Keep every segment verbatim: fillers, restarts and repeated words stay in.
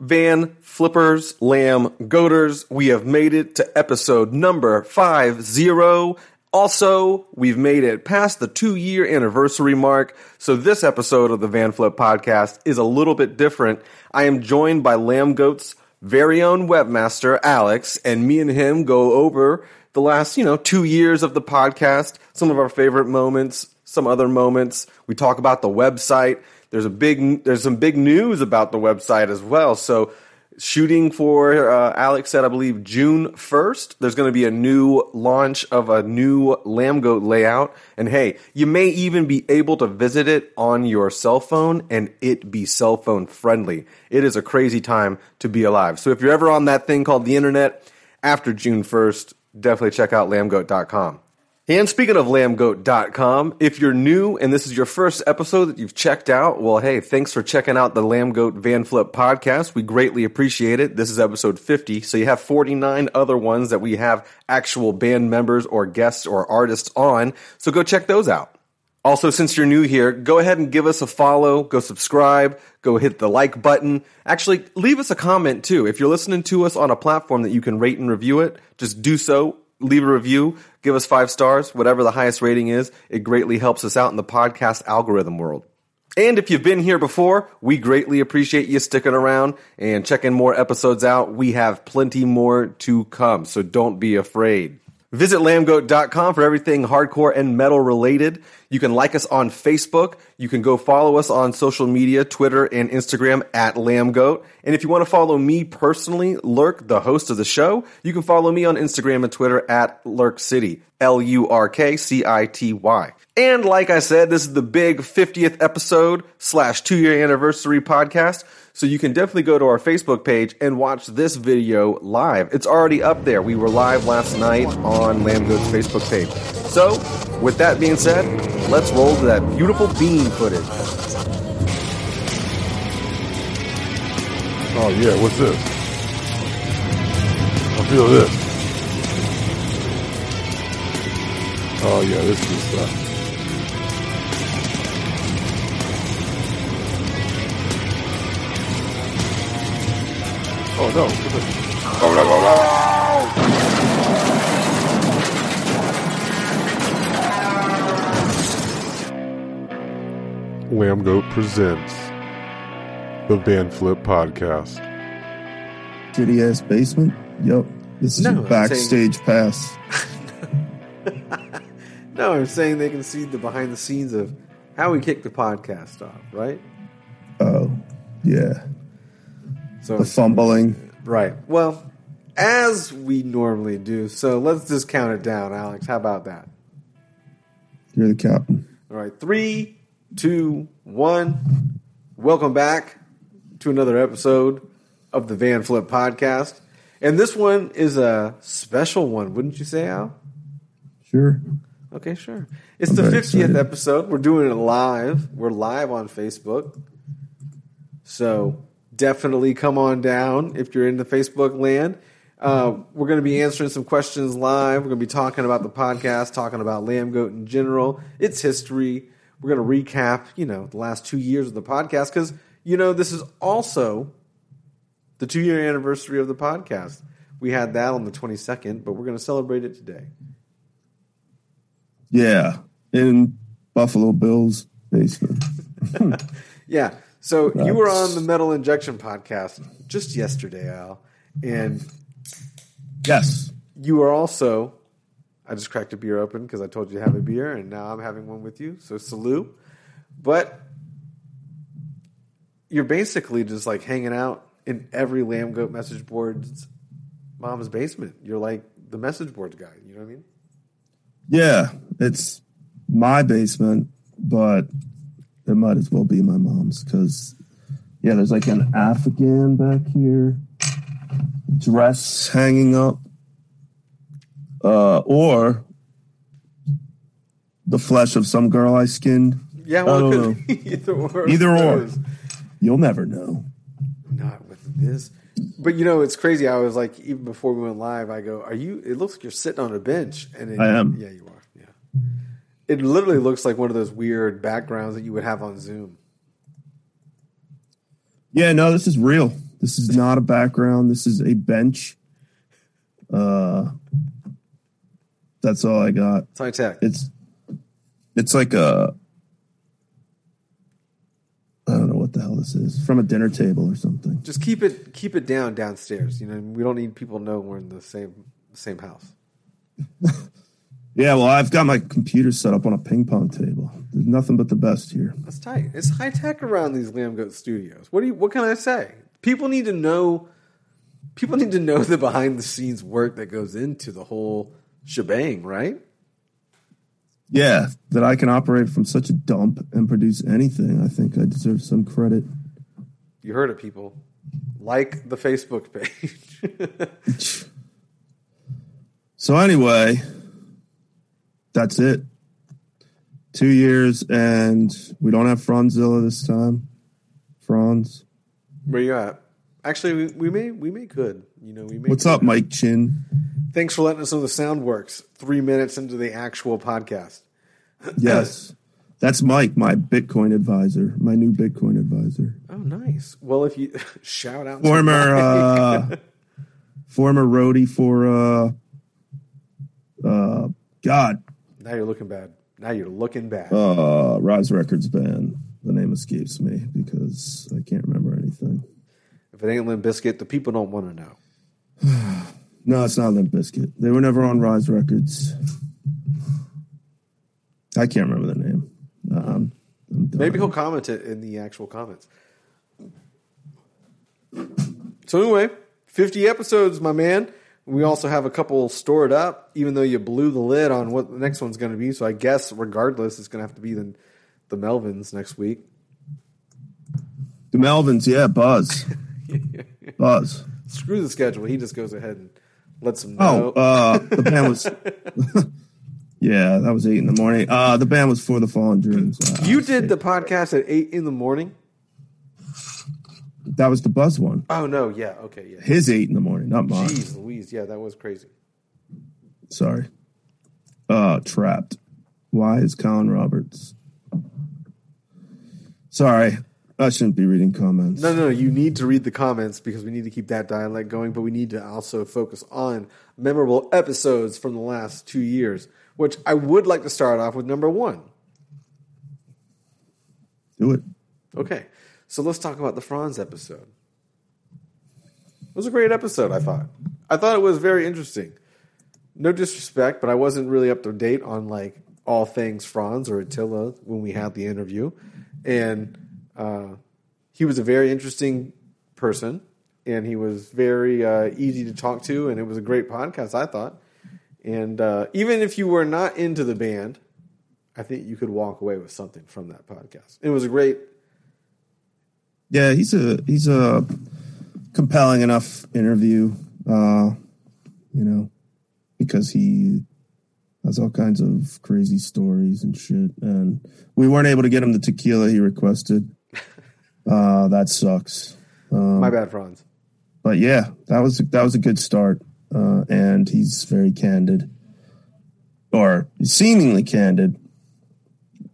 Van Flippers, Lamb Goaters? We have made it to episode number five zero. Also, we've made it past the two-year anniversary mark, so this episode of the Van Flip Podcast is a little bit different. I am joined by Lambgoat's very own webmaster, Alex, and me and him go over the last, you know, two years of the podcast, some of our favorite moments, some other moments. We talk about the website. There's a big, there's some big news about the website as well. So, shooting for uh, Alex said, I believe June first. There's going to be a new launch of a new Lambgoat layout, and hey, you may even be able to visit it on your cell phone and it be cell phone friendly. It is a crazy time to be alive. So if you're ever on that thing called the internet after June first, definitely check out lambgoat dot com. And speaking of lambgoat dot com, if you're new and this is your first episode that you've checked out, well, hey, thanks for checking out the Lambgoat Van Flip Podcast. We greatly appreciate it. This is episode fifty, so you have forty-nine other ones that we have actual band members or guests or artists on, so go check those out. Also, since you're new here, go ahead and give us a follow, go subscribe, go hit the like button. Actually, leave us a comment, too. If you're listening to us on a platform that you can rate and review it, just do so. Leave a review, give us five stars, whatever the highest rating is. It greatly helps us out in the podcast algorithm world. And if you've been here before, we greatly appreciate you sticking around and checking more episodes out. We have plenty more to come, so don't be afraid. Visit lambgoat dot com for everything hardcore and metal related. You can like us on Facebook. You can go follow us on social media, Twitter and Instagram at Lambgoat. And if you want to follow me personally, Lurk, the host of the show, you can follow me on Instagram and Twitter at LurkCity, L U R K C I T Y. And like I said, this is the big fiftieth episode slash two-year anniversary podcast. So you can definitely go to our Facebook page and watch this video live. It's already up there. We were live last night on Lambgoat's Facebook page. So, with that being said, let's roll to that beautiful bean footage. Oh yeah, what's this? I feel this. Oh yeah, this is stuff. Oh no! Oh no! Oh no! Lambgoat presents the Van Flip Podcast. Shitty ass basement. Yep, this is no, your backstage saying... pass. No, I'm saying they can see the behind the scenes of how we kick the podcast off, right? Oh, yeah. So, the fumbling. Right. Well, as we normally do. So let's just count it down, Alex. How about that? You're the captain. All right. Three, two, one. Welcome back to another episode of the Van Flip Podcast. And this one is a special one, wouldn't you say, Al? Sure. Okay, sure. It's I'm the fiftieth excited. Episode. We're doing it live. We're live on Facebook. So... definitely come on down if you're in the Facebook land. Uh, we're going to be answering some questions live. We're going to be talking about the podcast, talking about Lambgoat in general, its history. We're going to recap, you know, the last two years of the podcast because, you know, this is also the two-year anniversary of the podcast. We had that on the twenty-second, but we're going to celebrate it today. Yeah, in Buffalo Bill's basement. Yeah. So you were on the Metal Injection podcast just yesterday, Al, and yes, you were also. I just cracked a beer open because I told you to have a beer, and now I'm having one with you. So salute! But you're basically just like hanging out in every Lambgoat message board's mom's basement. You're like the message boards guy. You know what I mean? Yeah, it's my basement, but it might as well be my mom's because, yeah, there's like an Afghan back here, dress hanging up, uh, or the flesh of some girl I skinned. Yeah, well, I don't know. Either or. Either or. You'll never know. Not with this. But, you know, it's crazy. I was like, even before we went live, I go, are you, it looks like you're sitting on a bench. And it, I am. Yeah, you are. Yeah. It literally looks like one of those weird backgrounds that you would have on Zoom. Yeah, no, this is real. This is not a background. This is a bench. Uh, That's all I got. It's high tech. It's, it's like a, I don't know what the hell this is. From a dinner table or something. Just keep it keep it down downstairs. You know, we don't need people to know we're in the same same house. Yeah, well, I've got my computer set up on a ping pong table. There's nothing but the best here. That's tight. It's high tech around these Lambgoat Studios. What do you? What can I say? People need to know. People need to know the behind the scenes work that goes into the whole shebang, right? Yeah, that I can operate from such a dump and produce anything. I think I deserve some credit. You heard it, people. Like the Facebook page. So anyway, that's it. Two years, and we don't have Fronzilla this time. Fronz. Where you at? Actually, we, we may we may could. You know, we may. What's up, it. Mike Chin? Thanks for letting us know the sound works. Three minutes into the actual podcast. Yes. That's Mike, my Bitcoin advisor, my new Bitcoin advisor. Oh, nice. Well, if you shout out former, to Mike. uh, former roadie for, uh, uh, God. Now you're looking bad. Now you're looking bad. Uh, Rise Records band. The name escapes me because I can't remember anything. If it ain't Limp Bizkit, the people don't want to know. No, it's not Limp Bizkit. They were never on Rise Records. I can't remember the name. No, I'm, I'm Maybe he'll comment it in the actual comments. So anyway, fifty episodes, my man. We also have a couple stored up, even though you blew the lid on what the next one's going to be. So I guess regardless, it's going to have to be the, the Melvins next week. The Melvins, yeah, Buzz. Buzz. Screw the schedule. He just goes ahead and lets them know. Oh, uh, the band was... Yeah, that was eight in the morning. Uh, the band was For the Fallen Dreams. Uh, you did eight. The podcast at eight in the morning? That was the Buzz one. Oh, no, yeah, okay, yeah. His eight in the morning, not mine. Jeez Louise, yeah, that was crazy. Sorry. Uh, trapped. Why is Colin Roberts... Sorry. I shouldn't be reading comments. No, no, you need to read the comments because we need to keep that dialect going, but we need to also focus on memorable episodes from the last two years, which I would like to start off with number one. Do it. Okay. So let's talk about the Fronz episode. It was a great episode, I thought. I thought it was very interesting. No disrespect, but I wasn't really up to date on like all things Fronz or Attila when we had the interview. And Uh, he was a very interesting person, and he was very uh, easy to talk to, and it was a great podcast, I thought. And uh, even if you were not into the band, I think you could walk away with something from that podcast. It was a great... Yeah, he's a he's a compelling enough interview, uh, you know, because he... That's all kinds of crazy stories and shit. And we weren't able to get him the tequila he requested. Uh, that sucks. Um, My bad, Fronz. But yeah, that was that was a good start. Uh, and he's very candid, or seemingly candid.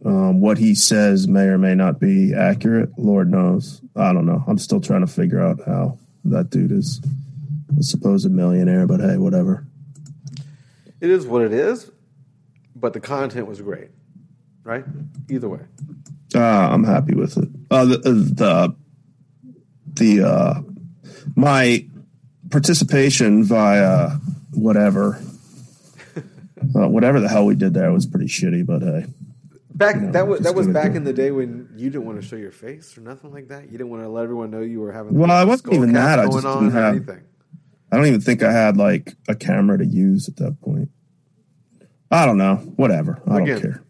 Um, what he says may or may not be accurate. Lord knows. I don't know. I'm still trying to figure out how that dude is a supposed millionaire, but hey, whatever. It is what it is. But the content was great, right? Either way, uh, I'm happy with it. Uh, the the, the uh, my participation via whatever, uh, whatever the hell we did there was pretty shitty. But hey, back you know, that was that was back in the day when you didn't want to show your face or nothing like that. You didn't want to let everyone know you were having. Well, I wasn't even that. I just didn't have anything. I don't even think I had like a camera to use at that point. I don't know. Whatever. I Again. don't care.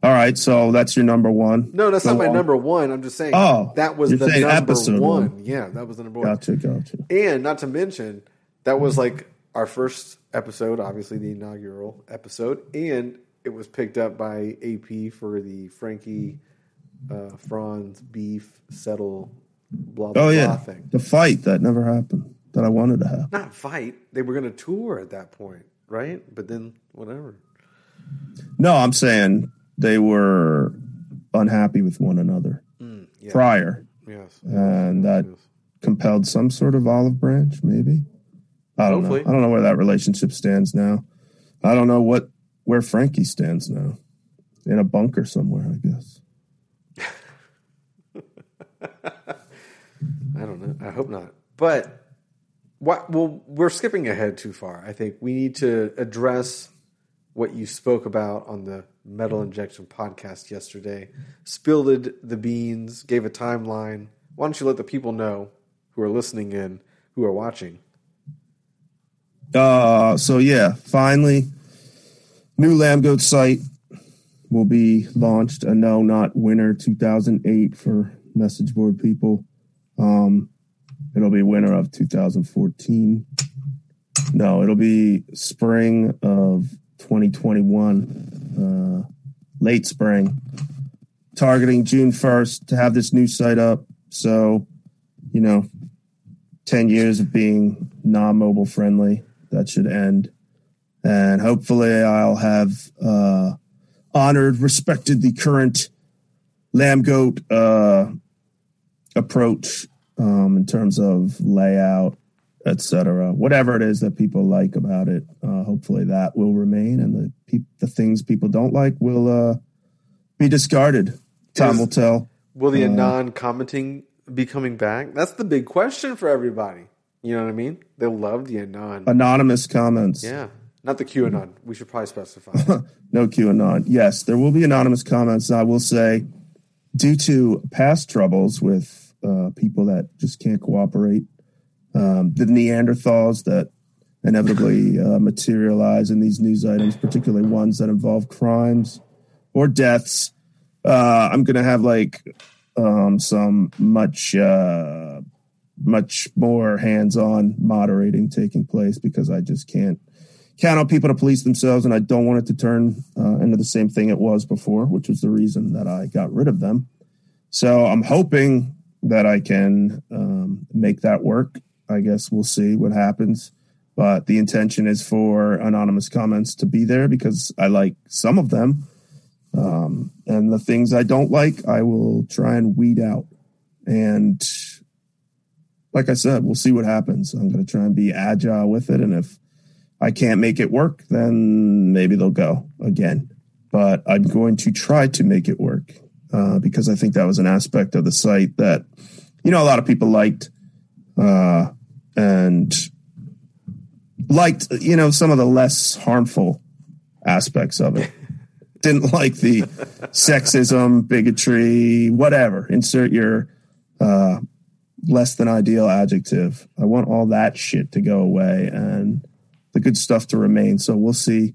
All right, so that's your number one. No, that's so not my long. number one. I'm just saying. Oh, that was the number episode one. one. Yeah, that was the number one. Gotcha, gotcha. And not to mention, that was like our first episode, obviously the inaugural episode, and it was picked up by A P for the Frankie uh, Fronz beef settle blah blah oh, blah yeah. thing. The fight that never happened that I wanted to have. Not fight. They were going to tour at that point, right? But then whatever. No, I'm saying. They were unhappy with one another mm, yeah. prior. Yes. And that yes. compelled some sort of olive branch, maybe. I don't Hopefully. know. I don't know where that relationship stands now. I don't know what where Frankie stands now. In a bunker somewhere, I guess. I don't know. I hope not. But what, well, we're skipping ahead too far. I think we need to address what you spoke about on the Metal Injection podcast yesterday, spilled the beans, gave a timeline. Why don't you let the people know who are listening in, who are watching? Uh, so yeah, finally, new Lambgoat site will be launched. A no, not winter two thousand eight for message board people. Um, it'll be winter of two thousand fourteen. No, it'll be spring of twenty twenty-one, uh, late spring, targeting June first to have this new site up. So, you know, ten years of being non-mobile friendly, that should end. And hopefully I'll have uh, honored, respected the current Lambgoat uh, approach um, in terms of layout, et cetera. Whatever it is that people like about it, uh, hopefully that will remain, and the pe- the things people don't like will uh, be discarded. Time is, will tell. Will the uh, anon commenting be coming back? That's the big question for everybody. You know what I mean? They love the anon anonymous comments. Yeah, not the QAnon. We should probably specify. No QAnon. Yes, there will be anonymous comments. I will say, due to past troubles with uh, people that just can't cooperate. Um, the Neanderthals that inevitably uh, materialize in these news items, particularly ones that involve crimes or deaths. Uh, I'm going to have like um, some much, uh, much more hands-on moderating taking place, because I just can't count on people to police themselves, and I don't want it to turn uh, into the same thing it was before, which was the reason that I got rid of them. So I'm hoping that I can um, make that work. I guess we'll see what happens. But the intention is for anonymous comments to be there, because I like some of them. Um, and the things I don't like, I will try and weed out. And like I said, we'll see what happens. I'm going to try and be agile with it. And if I can't make it work, then maybe they'll go again. But I'm going to try to make it work, uh, because I think that was an aspect of the site that, you know, a lot of people liked. Uh, and liked, you know, some of the less harmful aspects of it. Didn't like the sexism, bigotry, whatever. Insert your uh, less than ideal adjective. I want all that shit to go away and the good stuff to remain. So we'll see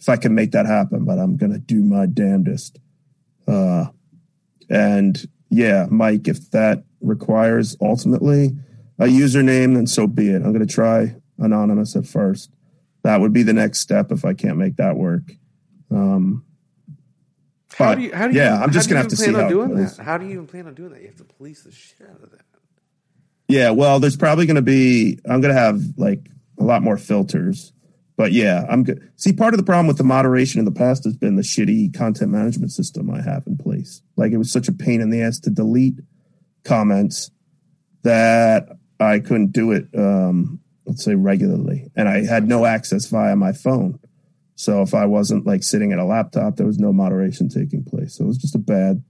if I can make that happen, but I'm going to do my damnedest. Uh, and yeah, Mike, if that requires ultimately a username, then so be it. I'm going to try anonymous at first. That would be the next step if I can't make that work. Um, how do you, how do you, yeah, I'm just going to have to see how doing that. How do you even plan on doing that? You have to police the shit out of that. Yeah, well, there's probably going to be, I'm going to have like a lot more filters. But yeah, I'm good. See, part of the problem with the moderation in the past has been the shitty content management system I have in place. Like, it was such a pain in the ass to delete comments that I couldn't do it, um, let's say, regularly. And I had no access via my phone. So if I wasn't, like, sitting at a laptop, there was no moderation taking place. So it was just a bad,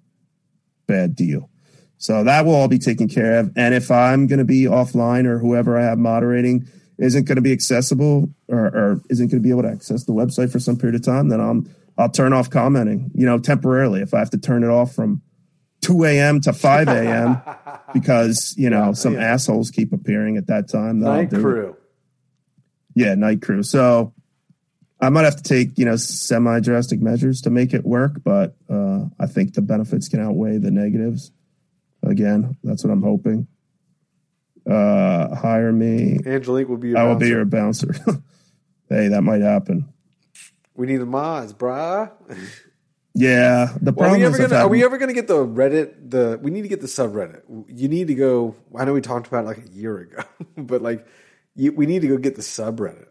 bad deal. So that will all be taken care of. And if I'm going to be offline, or whoever I have moderating isn't going to be accessible, or, or isn't going to be able to access the website for some period of time, then I'm I'll turn off commenting, you know, temporarily if I have to turn it off from two a.m. to five a.m. because, you know, yeah, some yeah. assholes keep appearing at that time. Night crew. Yeah, night crew. So I might have to take, you know, semi-drastic measures to make it work, but uh, I think the benefits can outweigh the negatives. Again, that's what I'm hoping. Uh, hire me. Angelique will be your I will bouncer. be your bouncer. Hey, that might happen. We need a Moz, brah. Yeah, the well, problem are we is gonna, are we ever going to get the Reddit? The we need to get the subreddit. You need to go. I know we talked about it like a year ago, but like you, we need to go get the subreddit.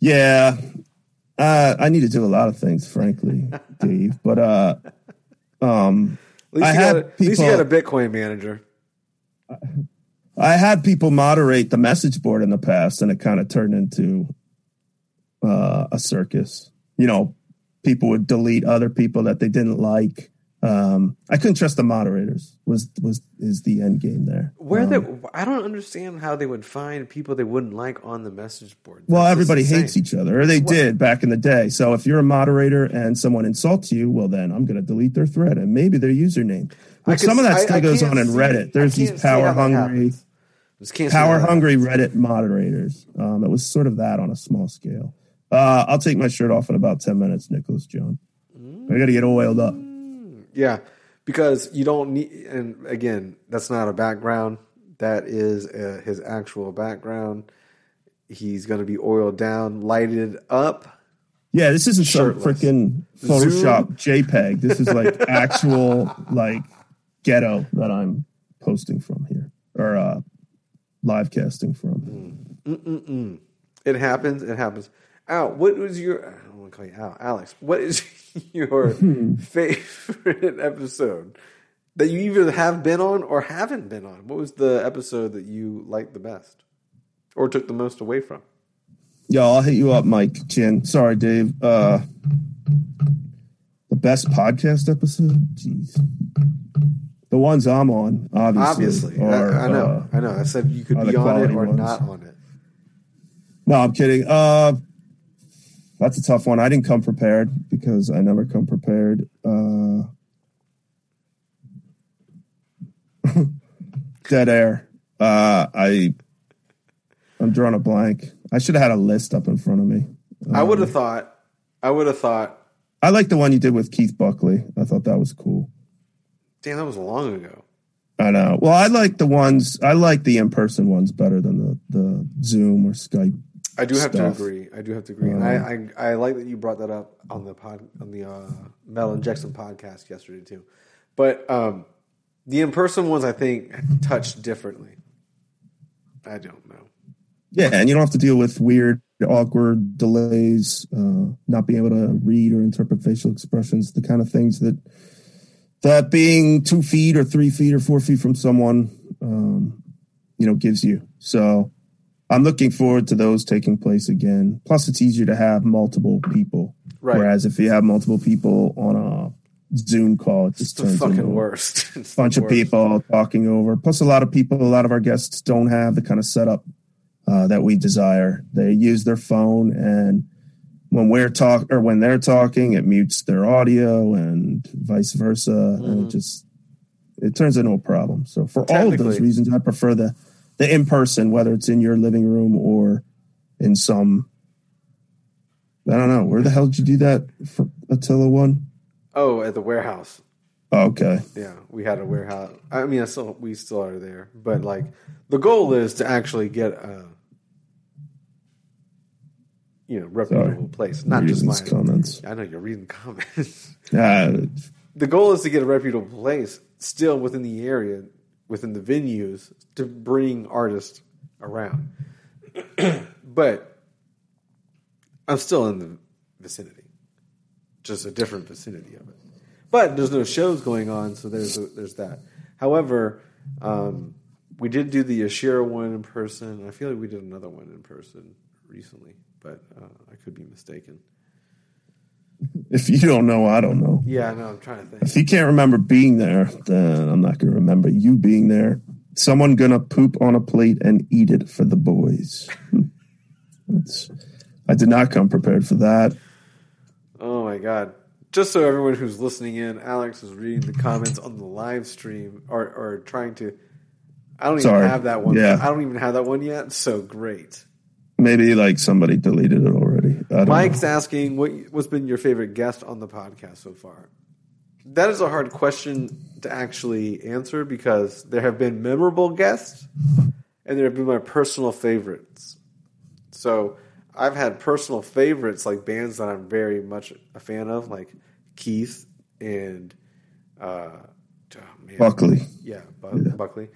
Yeah, uh, I need to do a lot of things, frankly, Dave. But uh, um, at least I you had got a, people, at least you had a Bitcoin manager. I had people moderate the message board in the past, and it kind of turned into uh, a circus, you know. People would delete other people that they didn't like. Um, I couldn't trust the moderators. Was was is the end game there? Where um, the I don't understand how they would find people they wouldn't like on the message board. That's well, everybody hates each other, or they what? did back in the day. So if you're a moderator and someone insults you, well, then I'm going to delete their thread and maybe their username. But some of that still I, I goes on in Reddit. There's these power hungry, power hungry Reddit moderators. Um, it was sort of that on a small scale. Uh, I'll take my shirt off in about ten minutes, Nicholas John. Mm. I got to get oiled up. Yeah, because you don't need, and again, that's not a background. That is a, his actual background. He's going to be oiled down, lighted up. Yeah, this isn't shirtless. Some freaking Photoshop Zoom. JPEG. This is like actual like ghetto that I'm posting from here or uh, live casting from. Mm. It happens. It happens. Al, what was your... I don't want to call you Al. Alex, what is your favorite episode that you either have been on or haven't been on? What was the episode that you liked the best or took the most away from? Yo, I'll hit you up, Mike Chin. Sorry, Dave. Uh, the best podcast episode? Jeez. The ones I'm on, obviously. Obviously. Are, I, I know. Uh, I know. I said you could be on it or ones. Not on it. No, I'm kidding. Uh... That's a tough one. I didn't come prepared because I never come prepared. Uh, dead air. Uh, I, I'm drawing a blank. I should have had a list up in front of me. Um, I would have thought. I would have thought. I like the one you did with Keith Buckley. I thought that was cool. Damn, that was long ago. I know. Well, I like the ones. I like the in-person ones better than the, the Zoom or Skype. I do have stuff. to agree. I do have to agree. Um, and I, I, I like that you brought that up on the pod, on the uh, Metal Injection podcast yesterday too. But um, the in-person ones, I think, touch differently. I don't know. Yeah, and you don't have to deal with weird, awkward delays, uh, not being able to read or interpret facial expressions, the kind of things that that being two feet or three feet or four feet from someone, um, you know, gives you. So. I'm looking forward to those taking place again. Plus, it's easier to have multiple people. Right. Whereas if you have multiple people on a Zoom call, it just it's turns the fucking into worst. It's bunch the worst. of people talking over. Plus, a lot of people, a lot of our guests don't have the kind of setup uh, that we desire. They use their phone, and when we're talk or when they're talking, it mutes their audio, and vice versa, mm-hmm. and it just it turns into a problem. So, for all of those reasons, I prefer the. The in-person, whether it's in your living room or in some, I don't know. Where the hell did you do that for Attila one? Oh, at the warehouse. Oh, okay. Yeah, we had a warehouse. I mean, I still we still are there. But, like, the goal is to actually get a, you know, reputable Sorry. place. Not I'm just my comments. I know you're reading comments. Uh, the goal is to get a reputable place still within the area, within the venues, to bring artists around. But I'm still in the vicinity. Just a different vicinity of it. But there's no shows going on, so there's a, there's that. However, um, we did do the Ashira one in person. I feel like we did another one in person recently, but uh, I could be mistaken. If you don't know, I don't know. Yeah, I know. I'm trying to think. If you can't remember being there, then I'm not going to remember you being there. Someone going to poop on a plate and eat it for the boys. That's, I did not come prepared for that. Oh, my God. Just so everyone who's listening in, Alex is reading the comments on the live stream or, or trying to. I don't Sorry. even have that one. Yeah. I don't even have that one yet. So great. Maybe like somebody deleted it already. Mike's know. asking what what's been your favorite guest on the podcast so far. That is a hard question to actually answer because there have been memorable guests and there have been my personal favorites. So I've had personal favorites like bands that I'm very much a fan of, like Keith and uh, oh, man. Buckley. Yeah, Bu- yeah. Buckley.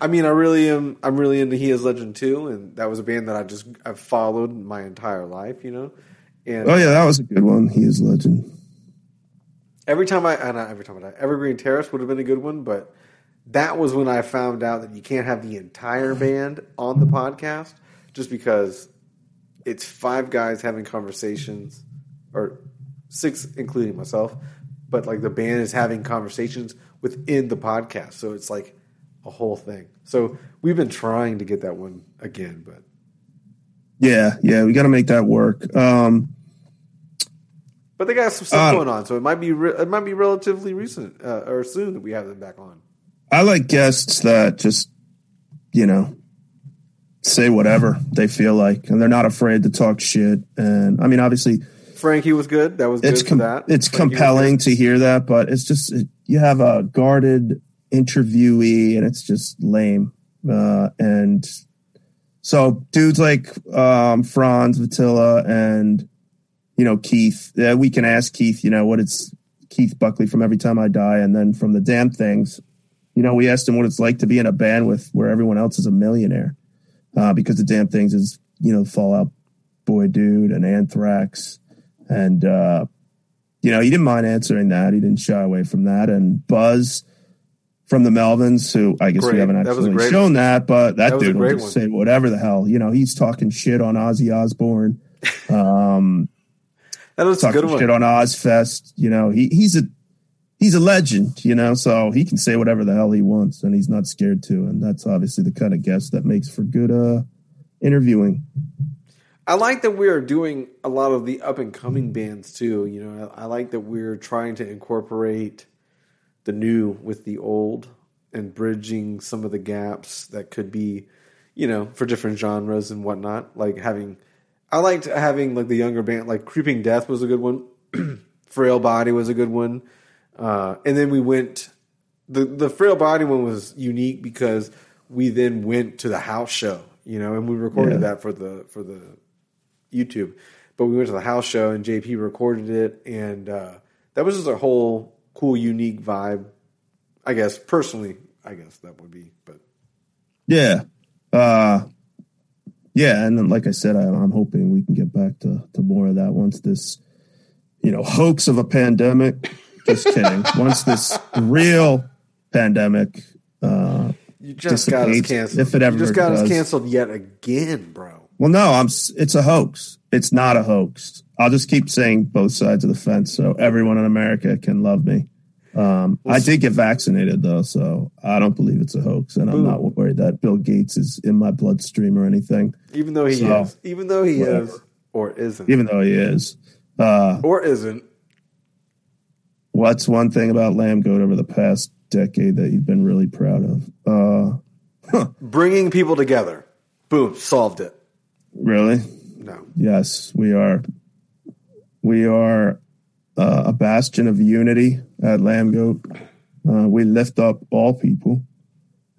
I mean, I really am. I'm really into He Is Legend too, and that was a band that I just I've followed my entire life, you know. And oh yeah, that was a good one. He Is Legend. Every time I, uh, not every time I die, Evergreen Terrace would have been a good one, but that was when I found out that you can't have the entire band on the podcast, just because it's five guys having conversations, or six including myself, but like the band is having conversations within the podcast, so it's like a whole thing. So we've been trying to get that one again, but yeah, yeah, we got to make that work. Um, but they got some stuff uh, going on, so it might be re- it might be relatively recent uh, or soon that we have them back on. I like guests that just, you know, say whatever they feel like, and they're not afraid to talk shit. And I mean, obviously, Frankie was good. That was good it's com- for that. It's Frankie compelling to hear that, but it's just it, you have a guarded interviewee and it's just lame. Uh, and so dudes like um, Fronz, Attila, and you know Keith, uh, we can ask Keith, you know, what it's Keith Buckley from Every Time I Die, and then from The Damn Things, you know, we asked him what it's like to be in a band with where everyone else is a millionaire, uh, because The Damn Things is, you know, Fall Out Boy dude and Anthrax, and uh, you know, he didn't mind answering that. He didn't shy away from that. And Buzz from the Melvins, who I guess great. we haven't actually that shown one. that, but that, that dude will just one. say whatever the hell. You know, he's talking shit on Ozzy Osbourne. Um, that was a good one. Shit on Ozfest. You know, he he's a he's a legend. You know, so he can say whatever the hell he wants, and he's not scared to. And that's obviously the kind of guest that makes for good uh, interviewing. I like that we are doing a lot of the up and coming bands too. You know, I, I like that we're trying to incorporate the new with the old and bridging some of the gaps that could be, you know, for different genres and whatnot. Like having, I liked having like the younger band, like Creeping Death was a good one. Frail Body was a good one. Uh, and then we went, the, the Frail Body one was unique because we then went to the house show, you know, and we recorded yeah. that for the, for the YouTube, but we went to the house show and J P recorded it. And uh, that was just a whole cool, unique vibe, I guess. Personally, I guess that would be, but yeah, uh, yeah. And then, like I said, I, I'm hoping we can get back to, to more of that once this, you know, hoax of a pandemic. Just kidding. Once this real pandemic, uh, you just got us canceled. If it ever you just got does. us canceled yet again, bro. Well, no, I'm. It's a hoax. It's not a hoax. I'll just keep saying both sides of the fence so everyone in America can love me. Um, I did get vaccinated, though, so I don't believe it's a hoax, and I'm Ooh. not worried that Bill Gates is in my bloodstream or anything. Even though he so, is. Even though he whatever. is or isn't. Even though he is. Uh, or isn't. What's one thing about Lambgoat over the past decade that you've been really proud of? Uh, huh. Bringing people together. Boom. Solved it. Really? No. Yes, we are. We are uh, a bastion of unity at Lambgoat. Uh, we lift up all people,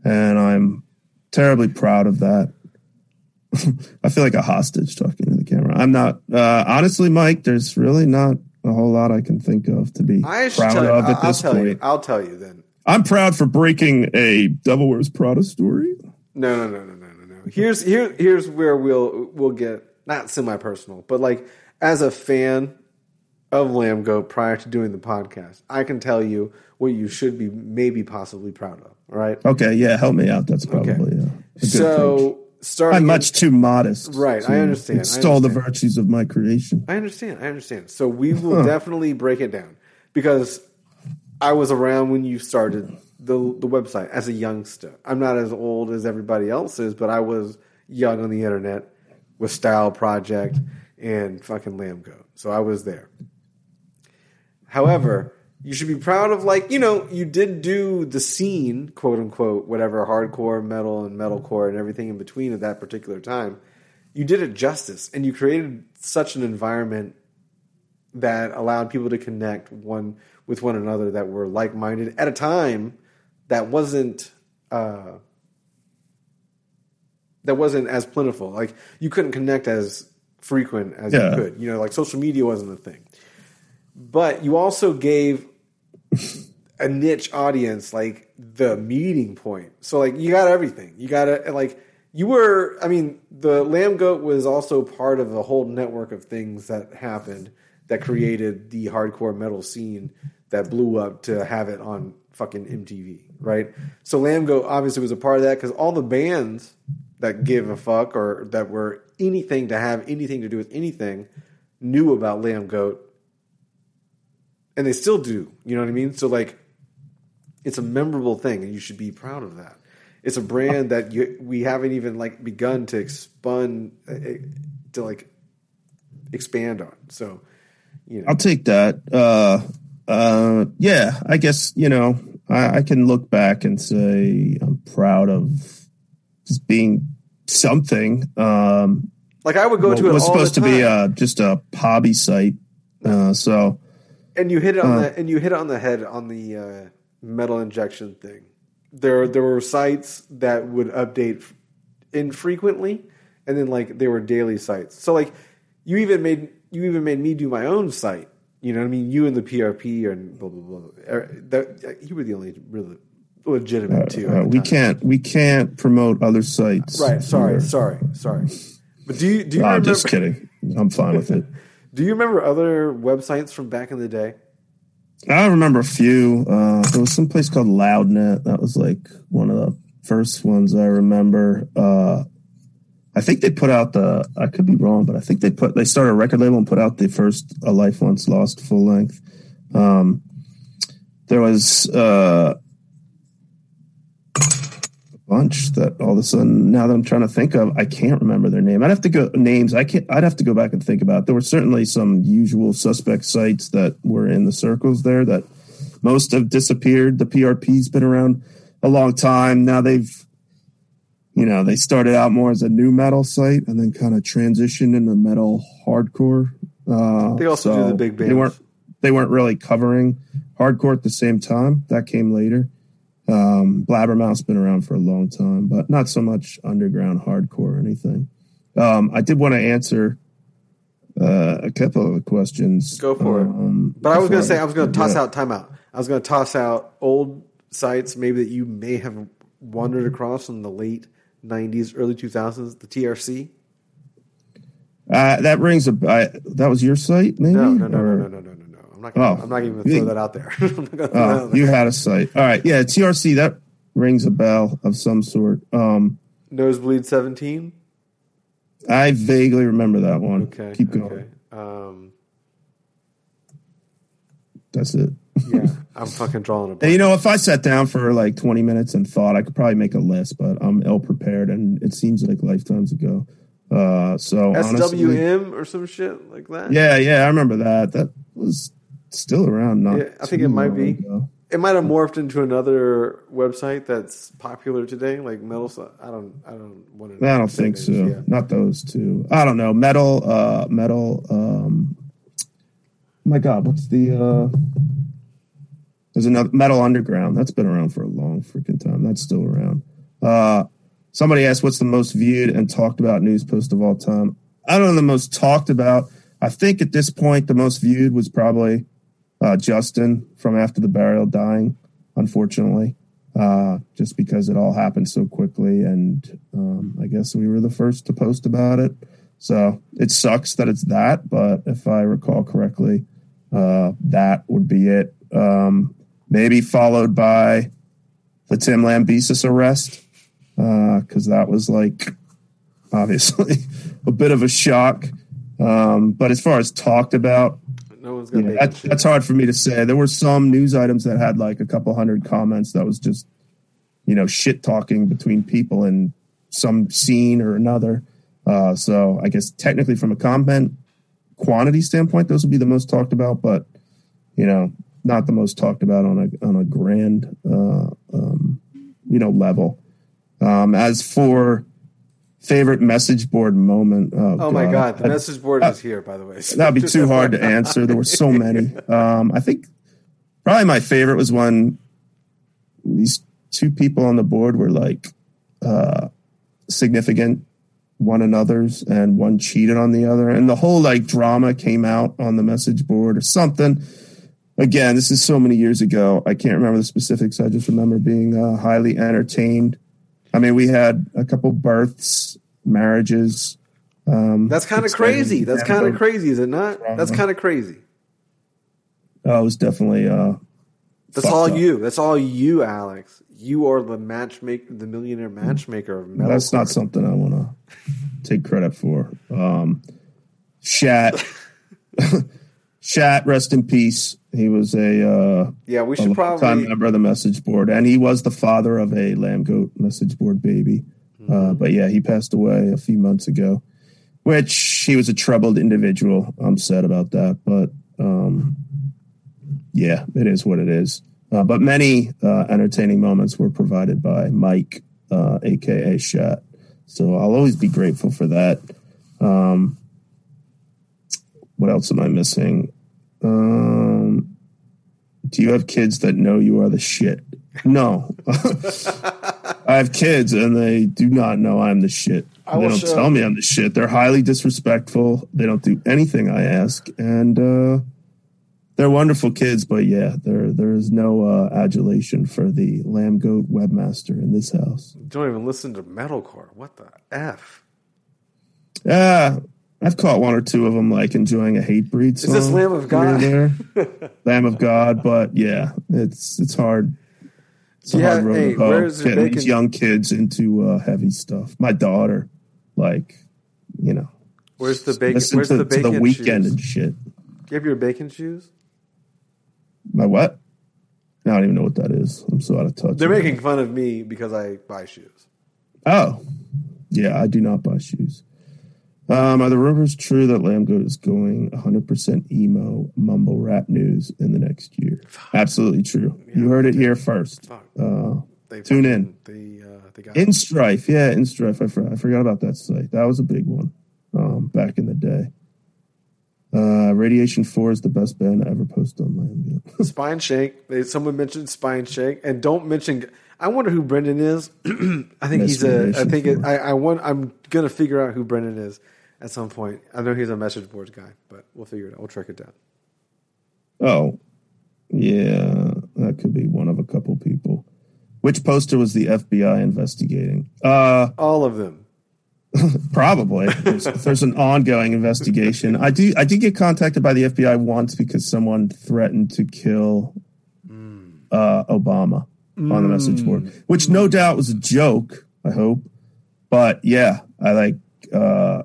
and I'm terribly proud of that. I feel like a hostage talking to the camera. I'm not. Uh, honestly, Mike, there's really not a whole lot I can think of to be I proud tell of you, at I'll this tell point. You, I'll tell you then. I'm proud for breaking a Devil Wears Prada story. No, no, no, no, no, no, no. Here's here here's where we'll we'll get not semi-personal, but like. As a fan of Lambgoat prior to doing the podcast, I can tell you what you should be maybe possibly proud of, right? Okay, yeah, help me out. That's probably okay. yeah, a good So, starting I'm much in, too modest. Right, I understand. Install I understand. the virtues of my creation. I understand, I understand. So we will huh. definitely break it down because I was around when you started the, the website as a youngster. I'm not as old as everybody else is, but I was young on the internet with Style Project and fucking Lambgoat. So I was there. However, you should be proud of, like, you know, you did do the scene, quote unquote, whatever, hardcore, metal, and metalcore, and everything in between at that particular time. You did it justice, and you created such an environment that allowed people to connect one with one another that were like-minded at a time that wasn't uh, that wasn't as plentiful. Like, you couldn't connect as frequent as yeah. you could. You know, like, social media wasn't a thing. But you also gave a niche audience, like, the meeting point. So, like, you got everything. You got to, like... You were, I mean, the Lambgoat was also part of a whole network of things that happened that created the hardcore metal scene that blew up to have it on fucking M T V, right? So Lambgoat obviously was a part of that because all the bands that give a fuck or that were anything to have anything to do with anything knew about Lambgoat, and they still do, you know what I mean? So, like, it's a memorable thing, and you should be proud of that. It's a brand that you, we haven't even, like, begun to expand to like expand on. So, you know. I'll take that. Uh, uh, yeah, I guess, you know, I, I can look back and say I'm proud of just being something. Um, like I would go well, to it. It was all supposed the time. to be uh, just a hobby site. Uh, so, and you hit it on uh, the and you hit it on the head on the uh, metal injection thing. There there were sites that would update infrequently, and then, like, they were daily sites. So, like, you even made you even made me do my own site. You know what I mean? You and the P R P and blah, blah, blah. That, you were the only really legitimate two. Uh, uh, we, can't, we can't promote other sites. Right. Sorry, either. sorry, sorry. But do you, do you no, remember... I'm just kidding. I'm fine with it. Do you remember other websites from back in the day? I remember a few. Uh, there was some place called Loudnet. That was like one of the first ones I remember. Uh, I think they put out the, I could be wrong, but I think they put, they started a record label and put out the first A Life Once Lost full length. Um, there was uh, a bunch that all of a sudden, now that I'm trying to think of, I can't remember their name. I'd have to go names. I can't, I'd have to go back and think about it. There were certainly some usual suspect sites that were in the circles there that most have disappeared. The P R P's been around a long time. Now they've, you know, they started out more as a new metal site and then kind of transitioned into metal hardcore. Uh, they also so do the big bands. They weren't, they weren't really covering hardcore at the same time. That came later. Um, Blabbermouth's been around for a long time, but not so much underground hardcore or anything. Um, I did want to answer uh, a couple of questions. Go for um, it. But I was going to say, I was going to toss out timeout. I was going to toss out old sites maybe that you may have wandered across in the late nineties, early two thousands, the T R C. Uh, that rings a I, that was your site, maybe? No, no, no, or? no, no, no, no. no. I'm not gonna, oh, I'm not even going to throw that out there. I'm not gonna throw oh, that out there. You had a site. All right. Yeah, T R C, that rings a bell of some sort. Um, Nosebleed seventeen? I vaguely remember that one. Okay. Keep going. Okay. Um, That's it. Yeah, I'm fucking drawing a blank. And, you know, if I sat down for like twenty minutes and thought, I could probably make a list, but I'm ill-prepared, and it seems like lifetimes ago. Uh, so S W M honestly, or some shit like that? Yeah, yeah, I remember that. That was... Still around, not yeah, I think it might be. Ago. It might have morphed into another website that's popular today, like Metal. I don't. I don't want to. I don't think names. so. Yeah. Not those two. I don't know. Metal. Uh, metal. Um, my God, what's the? Uh, there's another Metal Underground that's been around for a long freaking time. That's still around. Uh, somebody asked, "What's the most viewed and talked about news post of all time?" I don't know. The most talked about. I think at this point, the most viewed was probably. Uh, Justin from After the Burial dying, unfortunately, uh, just because it all happened so quickly. And um, I guess we were the first to post about it. So it sucks that it's that. But if I recall correctly, uh, that would be it. Um, maybe followed by the Tim Lambesis arrest, because uh, that was like obviously a bit of a shock. Um, but as far as talked about, No one's gonna yeah, make that, that that's hard for me to say. There were some news items that had like a couple hundred comments that was just, you know, shit talking between people in some scene or another. Uh, so I guess technically from a comment quantity standpoint, those would be the most talked about. But you know, not the most talked about on a on a grand uh, um, you know level. Um, as for favorite message board moment, oh, oh my god, the I'd, message board uh, is here, by the way. So that'd be too hard to answer. There were so many. Um, I think probably my favorite was when these two people on the board were like uh, significant one another's, and one cheated on the other, and the whole like drama came out on the message board or something. Again, this is so many years ago. I can't remember the specifics. I just remember being uh, highly entertained. I mean, we had a couple births, marriages. Um, That's kind of crazy. That's kind of crazy, is it not? Drama. That's kind of crazy. Uh, it was definitely. Uh, That's all up. you. That's all you, Alex. You are the matchmaker, the millionaire matchmaker of metal. That's not something I want to take credit for. Um, Shat, Shat, rest in peace. He was a uh, yeah, we should probably time member of the message board, and he was the father of a Lambgoat message board baby. Mm-hmm. Uh, but yeah, he passed away a few months ago, which he was a troubled individual. I'm sad about that, but um, yeah, it is what it is. Uh, but many uh, entertaining moments were provided by Mike, uh, a k a. Shat. So I'll always be grateful for that. Um, what else am I missing? Um, do you have kids that know you are the shit? No. I have kids, and they do not know I'm the shit. I they don't show. tell me I'm the shit. They're highly disrespectful. They don't do anything I ask. And... Uh, they're wonderful kids, but yeah, there there is no uh, adulation for the Lambgoat webmaster in this house. Don't even listen to metalcore. What the F? Yeah, I've caught one or two of them like enjoying a hate breed song. Is this Lamb of God? There. Lamb of God, but yeah, it's it's hard. It's a yeah, hard road hey, to go getting bacon? These young kids into uh, heavy stuff. My daughter, like, you know, where's the bacon? Where's to, the bacon? To the Weeknd and shit. You have your bacon shoes? My what? I don't even know what that is. I'm so out of touch. They're making that. fun of me because I buy shoes. Oh. Yeah, I do not buy shoes. Um, are the rumors true that Lambgoat is going one hundred percent emo mumble rap news in the next year? Fuck. Absolutely true. Yeah, you heard it here first. Uh, they tune in. They, uh, they got in Strife. Yeah, In Strife. I, for- I forgot about that site. That was a big one um, back in the day. Uh, Radiation four is the best band I ever posted online. Yeah. Spineshank. They, someone mentioned Spineshank, and don't mention. I wonder who Brendan is. I think he's a. I think it, I. I want. I'm gonna figure out who Brendan is at some point. I know he's a message board guy, but we'll figure it out. We'll track it down. Oh, yeah, that could be one of a couple people. Which poster was the F B I investigating? Uh, all of them. Probably. There's, there's an ongoing investigation. I do. I did get contacted by the F B I once because someone threatened to kill mm. uh, Obama mm. on the message board, which no doubt was a joke. I hope, but yeah, I like uh,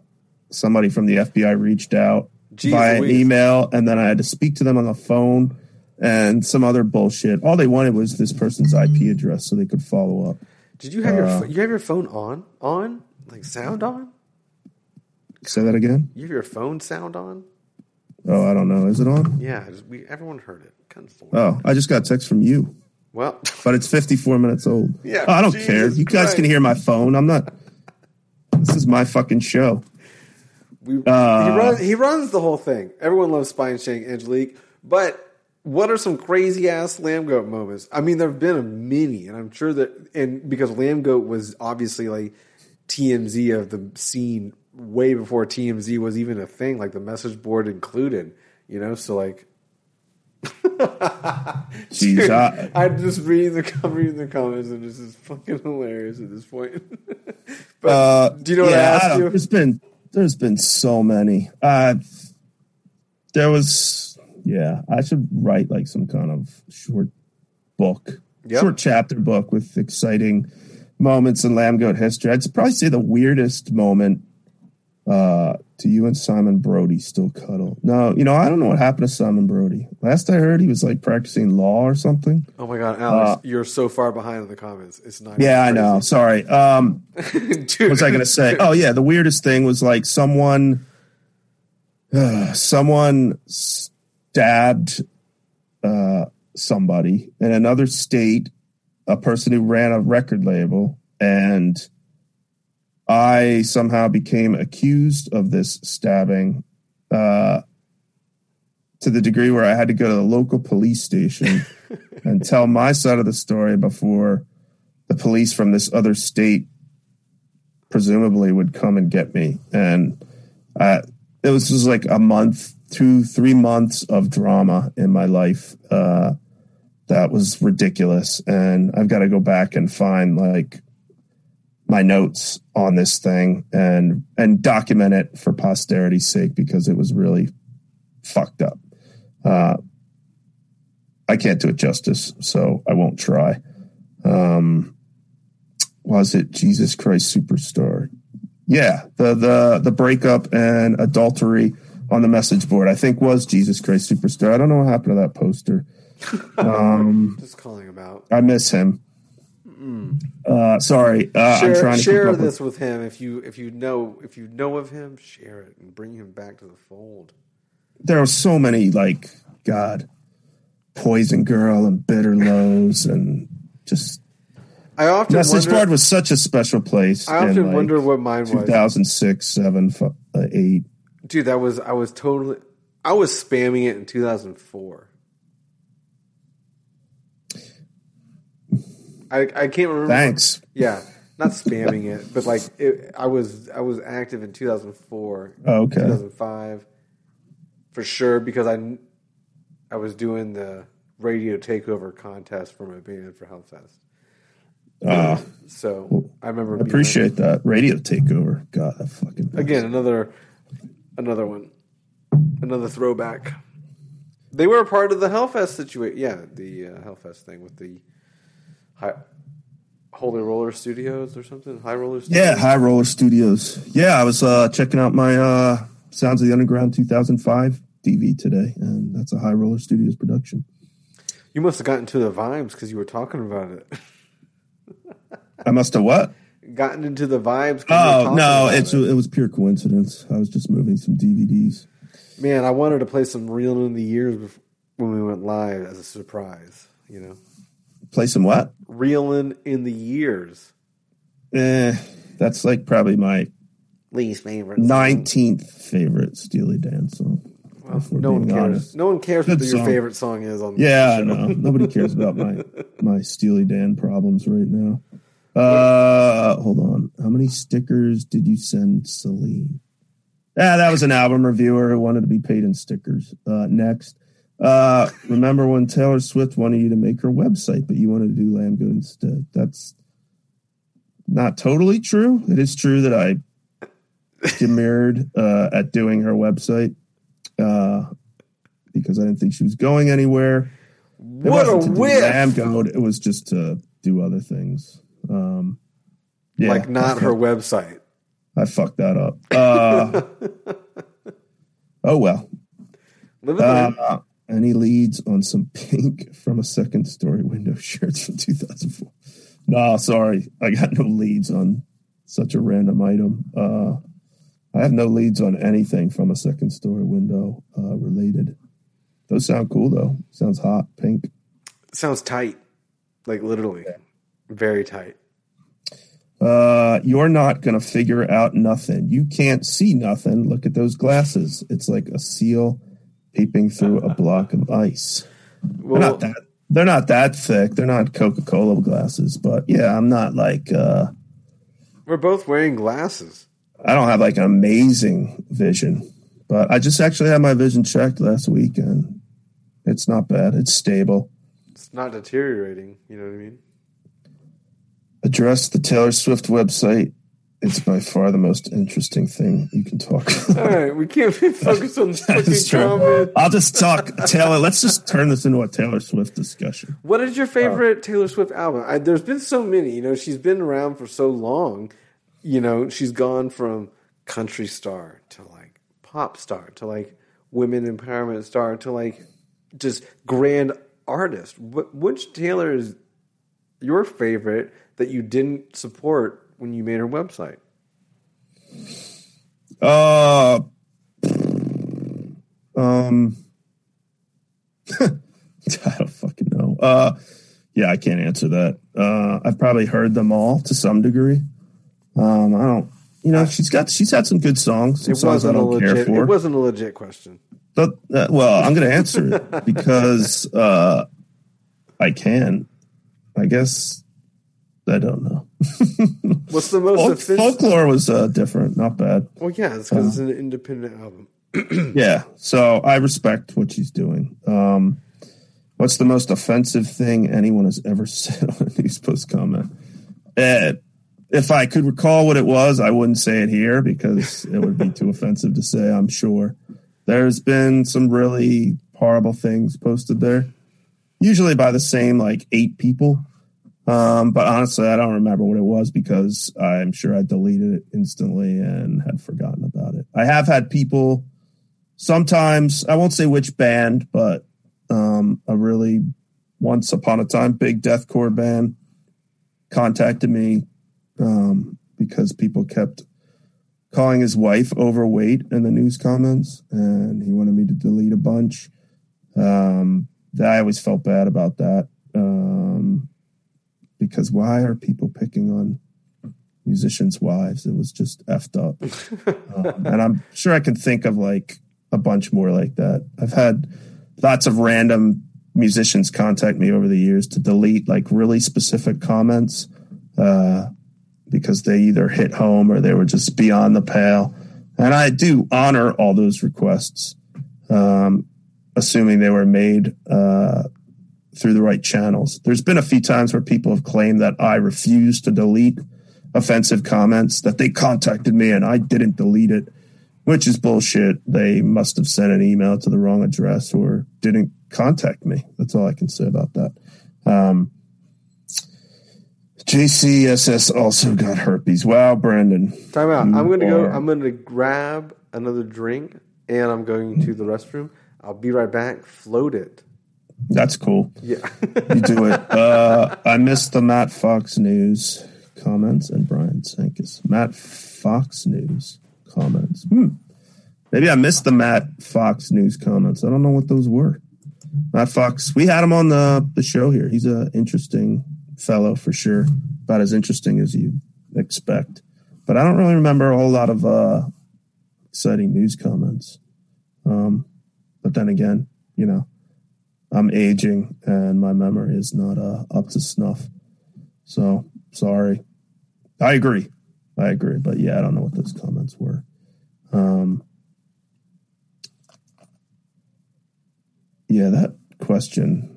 somebody from the F B I reached out Jeez via Louise. email, and then I had to speak to them on the phone and some other bullshit. All they wanted was this person's I P address so they could follow up. Did you have uh, your you have your phone on on? Like sound on? Say that again? You have your phone sound on? Oh, I don't know. Is it on? Yeah, we everyone heard it. Oh, I just got a text from you. Well, but it's fifty-four minutes old. Yeah, oh, I don't Jesus care. You guys Christ. can hear my phone. I'm not. This is my fucking show. We uh, he, runs, he runs the whole thing. Everyone loves Spineshank, Angelique. But what are some crazy ass Lambgoat moments? I mean, there have been a many, and I'm sure that and because Lambgoat was obviously like. T M Z of the scene way before T M Z was even a thing, like the message board included, you know? So like, Jeez, dude, I, I'm just reading the, reading the comments and this is fucking hilarious at this point. But uh, do you know yeah, what I asked you? There's been, there's been so many, uh, there was, yeah, I should write like some kind of short book, yep. short chapter book with exciting moments in Lambgoat history. I'd probably say the weirdest moment uh, to you and Simon Brody still cuddle. No, you know, I don't know what happened to Simon Brody. Last I heard, he was like practicing law or something. Oh my God, Alex, uh, you're so far behind in the comments. It's not. Yeah, I know. Sorry. Um, what was I going to say? Oh yeah, the weirdest thing was like someone, uh, someone stabbed uh, somebody in another state, a person who ran a record label, and I somehow became accused of this stabbing uh, to the degree where I had to go to the local police station and tell my side of the story before the police from this other state presumably would come and get me. And uh, it was just like a month, two, three months of drama in my life. Uh, that was ridiculous. And I've got to go back and find like my notes on this thing and, and document it for posterity's sake, because it was really fucked up. Uh, I can't do it justice, so I won't try. Um, was it Jesus Christ Superstar? Yeah, the the the breakup and adultery on the message board, I think, was Jesus Christ Superstar. I don't know what happened to that poster. Um, just calling him out. I miss him. Mm. Uh, sorry, uh, share, I'm trying to share this with him. If you if you know if you know of him, share it and bring him back to the fold. There are so many, like, God, Poison Girl and Bitter Lows and just. I often message wonder, board was such a special place. I often in, like, wonder what mine was. two thousand six, seven, five, eight. Dude, that was I was totally I was spamming it in two thousand four. I I can't remember. Thanks. Yeah, not spamming it, but like it, I was I was active in two thousand four. Oh, okay. two thousand five for sure, because I I was doing the radio takeover contest for my band for Hellfest. Uh, so well, I remember. I appreciate that radio takeover. God, that fucking mess. Again, another another one, another throwback. They were a part of the Hellfest situation. Yeah, the uh, Hellfest thing with the high, Holy Roller Studios or something. High Roller Studios? Yeah, High Roller Studios. Yeah, I was uh, checking out my uh, Sounds of the Underground two thousand five D V today, and that's a High Roller Studios production. You must have gotten to the vibes because you were talking about it. I must have what? Gotten into the vibes. Oh, no, it's it. it was pure coincidence. I was just moving some D V Ds. Man, I wanted to play some Reelin' in the Years when we went live as a surprise, you know. Play some what? Reelin' in the Years. Eh, that's like probably my least favorite nineteenth song. Favorite Steely Dan song. Well, no one cares. Honest. No one cares Good what song. Your favorite song is on the yeah, show. No. Nobody cares about my my Steely Dan problems right now. Uh, hold on. How many stickers did you send Celine? Ah, that was an album reviewer who wanted to be paid in stickers. Uh, next. Uh, remember when Taylor Swift wanted you to make her website, but you wanted to do Lambgoat instead? That's not totally true. It is true that I demurred uh, at doing her website uh, because I didn't think she was going anywhere. What a whiff! Lambgoat. It was just to do other things. Um, yeah, like not her website. I fucked that up. Uh, oh well. Uh, any leads on some pink from a second story window shirts from two thousand four? No, sorry, I got no leads on such a random item. Uh, I have no leads on anything from a second story window uh, related. Those sound cool though. Sounds hot, pink. Sounds tight, like literally. Yeah. Very tight. Uh, you're not going to figure out nothing. You can't see nothing. Look at those glasses. It's like a seal peeping through a block of ice. Well, they're not that, they're not that thick. They're not Coca-Cola glasses. But, yeah, I'm not like... Uh, we're both wearing glasses. I don't have, like, an amazing vision. But I just actually had my vision checked last week, and it's not bad. It's stable. It's not deteriorating. You know what I mean? Address the Taylor Swift website. It's by far the most interesting thing you can talk about. All right, we can't be focused on this fucking comment. I'll just talk Taylor. Let's just turn this into a Taylor Swift discussion. What is your favorite uh, Taylor Swift album? I, there's been so many. You know, she's been around for so long. You know, she's gone from country star to, like, pop star to, like, women empowerment star to, like, just grand artist. What, which Taylor is your favorite that you didn't support when you made her website? Uh, um, know. Uh, yeah, I can't answer that. Uh, I've probably heard them all to some degree. Um, I don't, you know, she's got, she's had some good songs. Some it songs I don't care legit, for. It wasn't a legit question. But, uh, well, I'm going to answer it because uh, I can. I guess I don't know. What's the most Folk, official? Folklore was uh, different, not bad. Well, yeah, it's because uh, it's an independent album. Yeah, so I respect what she's doing. Um, what's the most offensive thing anyone has ever said on a news post comment? Uh, if I could recall what it was, I wouldn't say it here because it would be too offensive to say, I'm sure. There's been some really horrible things posted there, usually by the same like eight people. Um, but honestly, I don't remember what it was because I'm sure I deleted it instantly and had forgotten about it. I have had people sometimes, I won't say which band, but um, a really once upon a time big deathcore band contacted me um, because people kept calling his wife overweight in the news comments, and he wanted me to delete a bunch. Um, I always felt bad about that um, because why are people picking on musicians' wives? It was just effed up. um, and I'm sure I can think of like a bunch more like that. I've had lots of random musicians contact me over the years to delete like really specific comments. Uh, because they either hit home or they were just beyond the pale. And I do honor all those requests, um, assuming they were made uh, through the right channels. There's been a few times where people have claimed that I refused to delete offensive comments, that they contacted me and I didn't delete it, which is bullshit. They must have sent an email to the wrong address or didn't contact me. That's all I can say about that. Um, J C S S also got herpes. Wow, Brandon. Time out. I'm going to go. I'm going to grab another drink, and I'm going to the restroom. I'll be right back. Float it. That's cool. Yeah. You do it. Uh, I missed the Matt Fox News comments and Brian Sankis. Matt Fox News comments. Hmm. Maybe I missed the Matt Fox News comments. I don't know what those were. Matt Fox. We had him on the, the show here. He's an interesting fellow for sure, about as interesting as you expect, but I don't really remember a whole lot of uh exciting news comments. Um but then again, you know, I'm aging and my memory is not uh, up to snuff, so sorry. I agree I agree, but yeah, I don't know what those comments were. Um yeah, that question,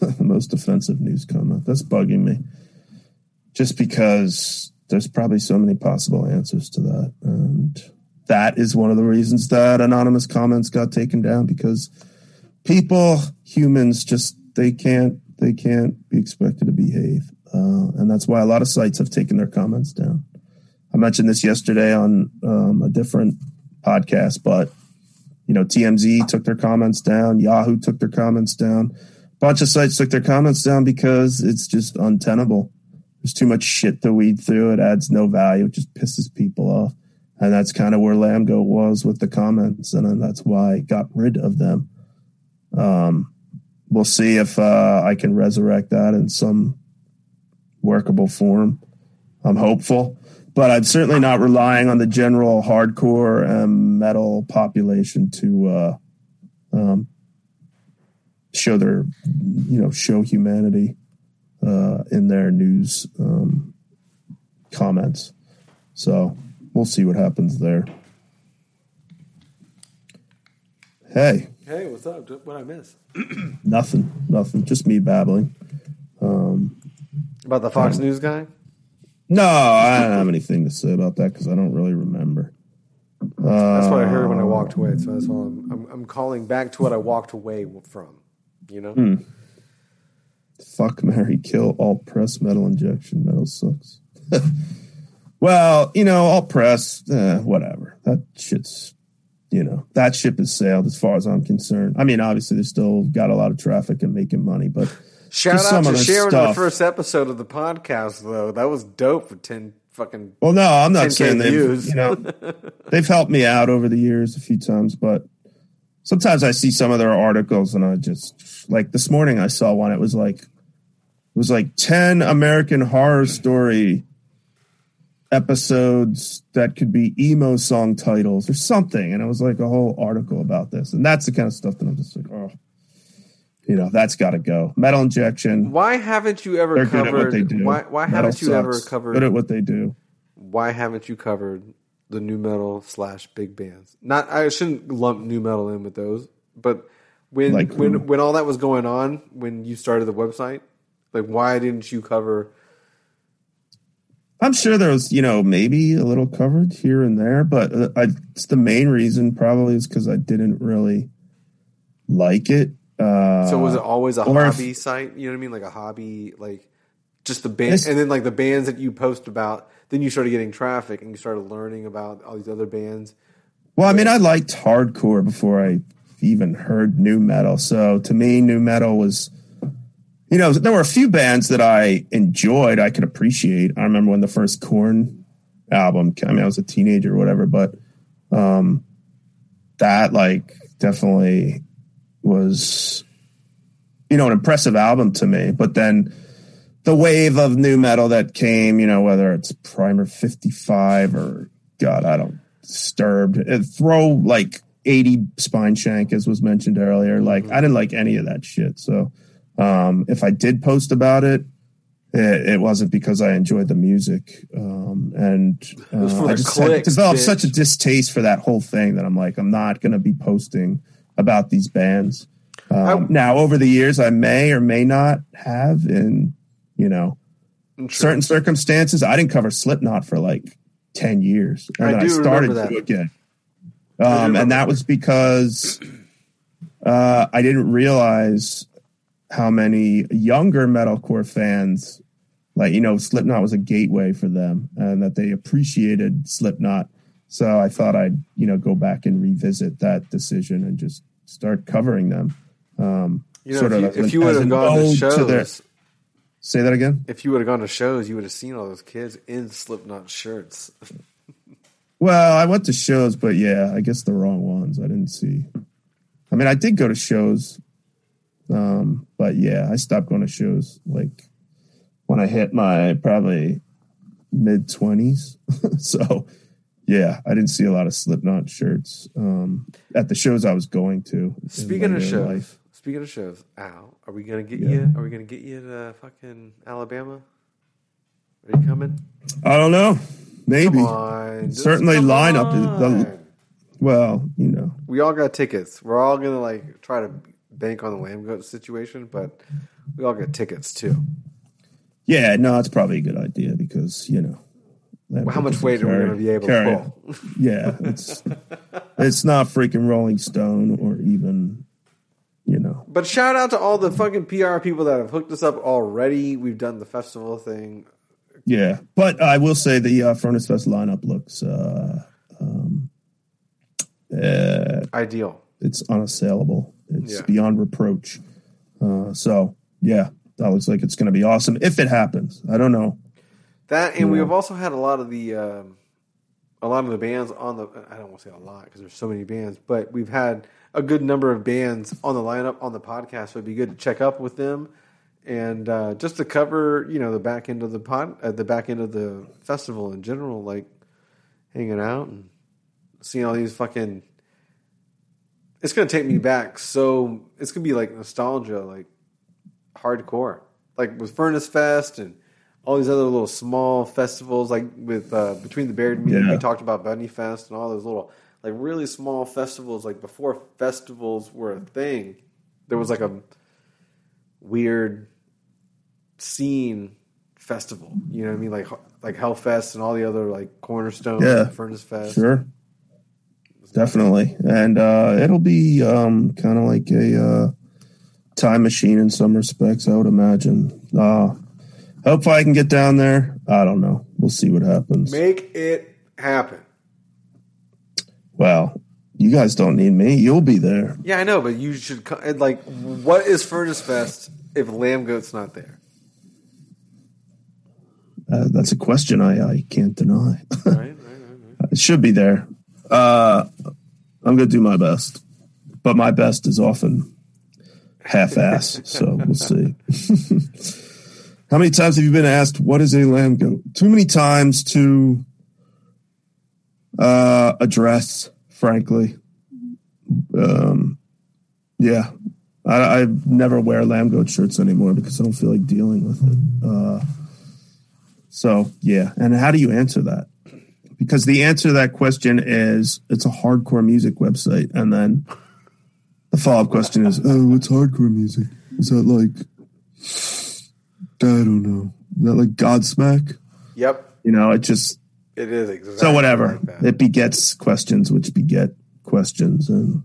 the most offensive news comment. That's bugging me. Just because there's probably so many possible answers to that. And that is one of the reasons that anonymous comments got taken down, because people, humans, just, they can't, they can't be expected to behave. Uh, and that's why a lot of sites have taken their comments down. I mentioned this yesterday on um, a different podcast, but, you know, T M Z took their comments down. Yahoo took their comments down. Bunch of sites took their comments down because it's just untenable. There's too much shit to weed through. It adds no value. It just pisses people off. And that's kind of where Lambgoat was with the comments. And then that's why I got rid of them. Um, we'll see if uh, I can resurrect that in some workable form. I'm hopeful. But I'm certainly not relying on the general hardcore and metal population to uh, um, show their, you know, show humanity uh, in their news um, comments. So we'll see what happens there. Hey. Hey, what's up? What I miss? nothing, nothing. Just me babbling. Um, about the Fox um, News guy? No, I don't have anything to say about that because I don't really remember. Uh, that's what I heard when I walked away. So that's all I'm, I'm, I'm calling back to what I walked away from. You know? Mm. Fuck, marry, kill, alt press, metal injection, metal sucks. Well, you know, alt press, eh, whatever. That shit's, you know, that ship has sailed as far as I'm concerned. I mean, obviously, they've still got a lot of traffic and making money, but shout out to Sharon on the first episode of the podcast, though. That was dope for ten fucking. Well, no, I'm not saying they've, you know, they've helped me out over the years a few times, but sometimes I see some of their articles and I just, like this morning I saw one. It was like, it was like ten American Horror Story episodes that could be emo song titles or something. And it was like a whole article about this. And that's the kind of stuff that I'm just like, oh, you know, that's got to go. Metal Injection. Why haven't you ever They're covered? Good at what they do. Why, why haven't Metal you sucks. ever covered? Good at what they do. Why haven't you covered the new metal slash big bands? Not, I shouldn't lump new metal in with those, but when like, when um, when all that was going on, when you started the website, like why didn't you cover? I'm sure there was, you know, maybe a little covered here and there, but uh, I, it's the main reason probably is because I didn't really like it. Uh, so was it always a hobby if, site? You know what I mean? Like a hobby, like just the band, and then like the bands that you post about. Then you started getting traffic, and you started learning about all these other bands. Well, I mean, I liked hardcore before I even heard nu metal. So to me, nu metal was, you know, there were a few bands that I enjoyed, I could appreciate. I remember when the first Korn album came. I mean, I was a teenager or whatever, but um, that like definitely was, you know, an impressive album to me. But then the wave of new metal that came, you know, whether it's Primer fifty-five or God, I don't Disturbed, and throw like eighty Spineshank, as was mentioned earlier. Like mm-hmm. I didn't like any of that shit. So um, if I did post about it, it, it wasn't because I enjoyed the music. Um, and uh, I just clicks, had developed bitch. such a distaste for that whole thing that I'm like, I'm not going to be posting about these bands. Um, I, now over the years, I may or may not have in, you know, True. certain circumstances. I didn't cover Slipknot for like ten years. And I, then I started to again. Um, and that was because uh, I didn't realize how many younger metalcore fans, like, you know, Slipknot was a gateway for them and that they appreciated Slipknot. So I thought I'd, you know, go back and revisit that decision and just start covering them. Um, you know, sort if, of you, if you would have gone to shows... To their, Say that again? If you would have gone to shows, you would have seen all those kids in Slipknot shirts. Well, I went to shows, but yeah, I guess the wrong ones. I didn't see. I mean, I did go to shows, um, but yeah, I stopped going to shows like when I hit my probably mid-twenties. So yeah, I didn't see a lot of Slipknot shirts um, at the shows I was going to. Speaking of shows. Life. Speaking of shows, ow, are we gonna get yeah. you? Are we gonna get you to fucking Alabama? Are you coming? I don't know. Maybe. Come on, certainly line up. Well, you know, we all got tickets. We're all gonna like try to bank on the Lambgoat situation, but we all got tickets too. Yeah, no, it's probably a good idea because you know. Well, how much weight carry, are we going to be able to pull? Yeah, it's it's not freaking Rolling Stone or even. You know. But shout out to all the fucking P R people that have hooked us up already. We've done the festival thing. Yeah, but I will say the uh, Furnace Fest lineup looks uh, um, uh, ideal. It's unassailable. It's yeah. beyond reproach. Uh, so yeah, that looks like it's going to be awesome if it happens. I don't know that, and you we've know. also had a lot of the um, a lot of the bands on the. I don't want to say a lot because there's so many bands, but we've had a good number of bands on the lineup on the podcast, so it'd be good to check up with them and uh, just to cover, you know, the back end of the pod, uh, the back end of the festival in general, like hanging out and seeing all these fucking. It's gonna take me back, so it's gonna be like nostalgia, like hardcore, like with Furnace Fest and all these other little small festivals, like with uh, Between the Buried and Me. Yeah. We talked about Bunny Fest and all those little. Like really small festivals, like before festivals were a thing, there was like a weird scene festival. You know what I mean? Like like Hellfest and all the other like Cornerstone, yeah, and Furnace Fest. Sure, definitely, and uh, it'll be um, kind of like a uh, time machine in some respects, I would imagine. Uh, hopefully, I can get down there. I don't know. We'll see what happens. Make it happen. Well, you guys don't need me. You'll be there. Yeah, I know, but you should. Like, what is Furnace Fest if Lambgoat's not there? Uh, that's a question I, I can't deny. Right, right, right, right. It should be there. Uh, I'm going to do my best. but my best is often half-ass, so we'll see. How many times have you been asked, what is a lambgoat? Too many times to uh, address, frankly. Um, yeah, I, I never wear lambgoat shirts anymore because I don't feel like dealing with it. Uh, so, yeah. And how do you answer that? Because the answer to that question is it's a hardcore music website. And then the follow-up question is, oh, what's hardcore music? Is that like... I don't know. Is that like Godsmack? Yep. You know, it just... It is exactly So whatever. Like it begets questions, which beget questions. And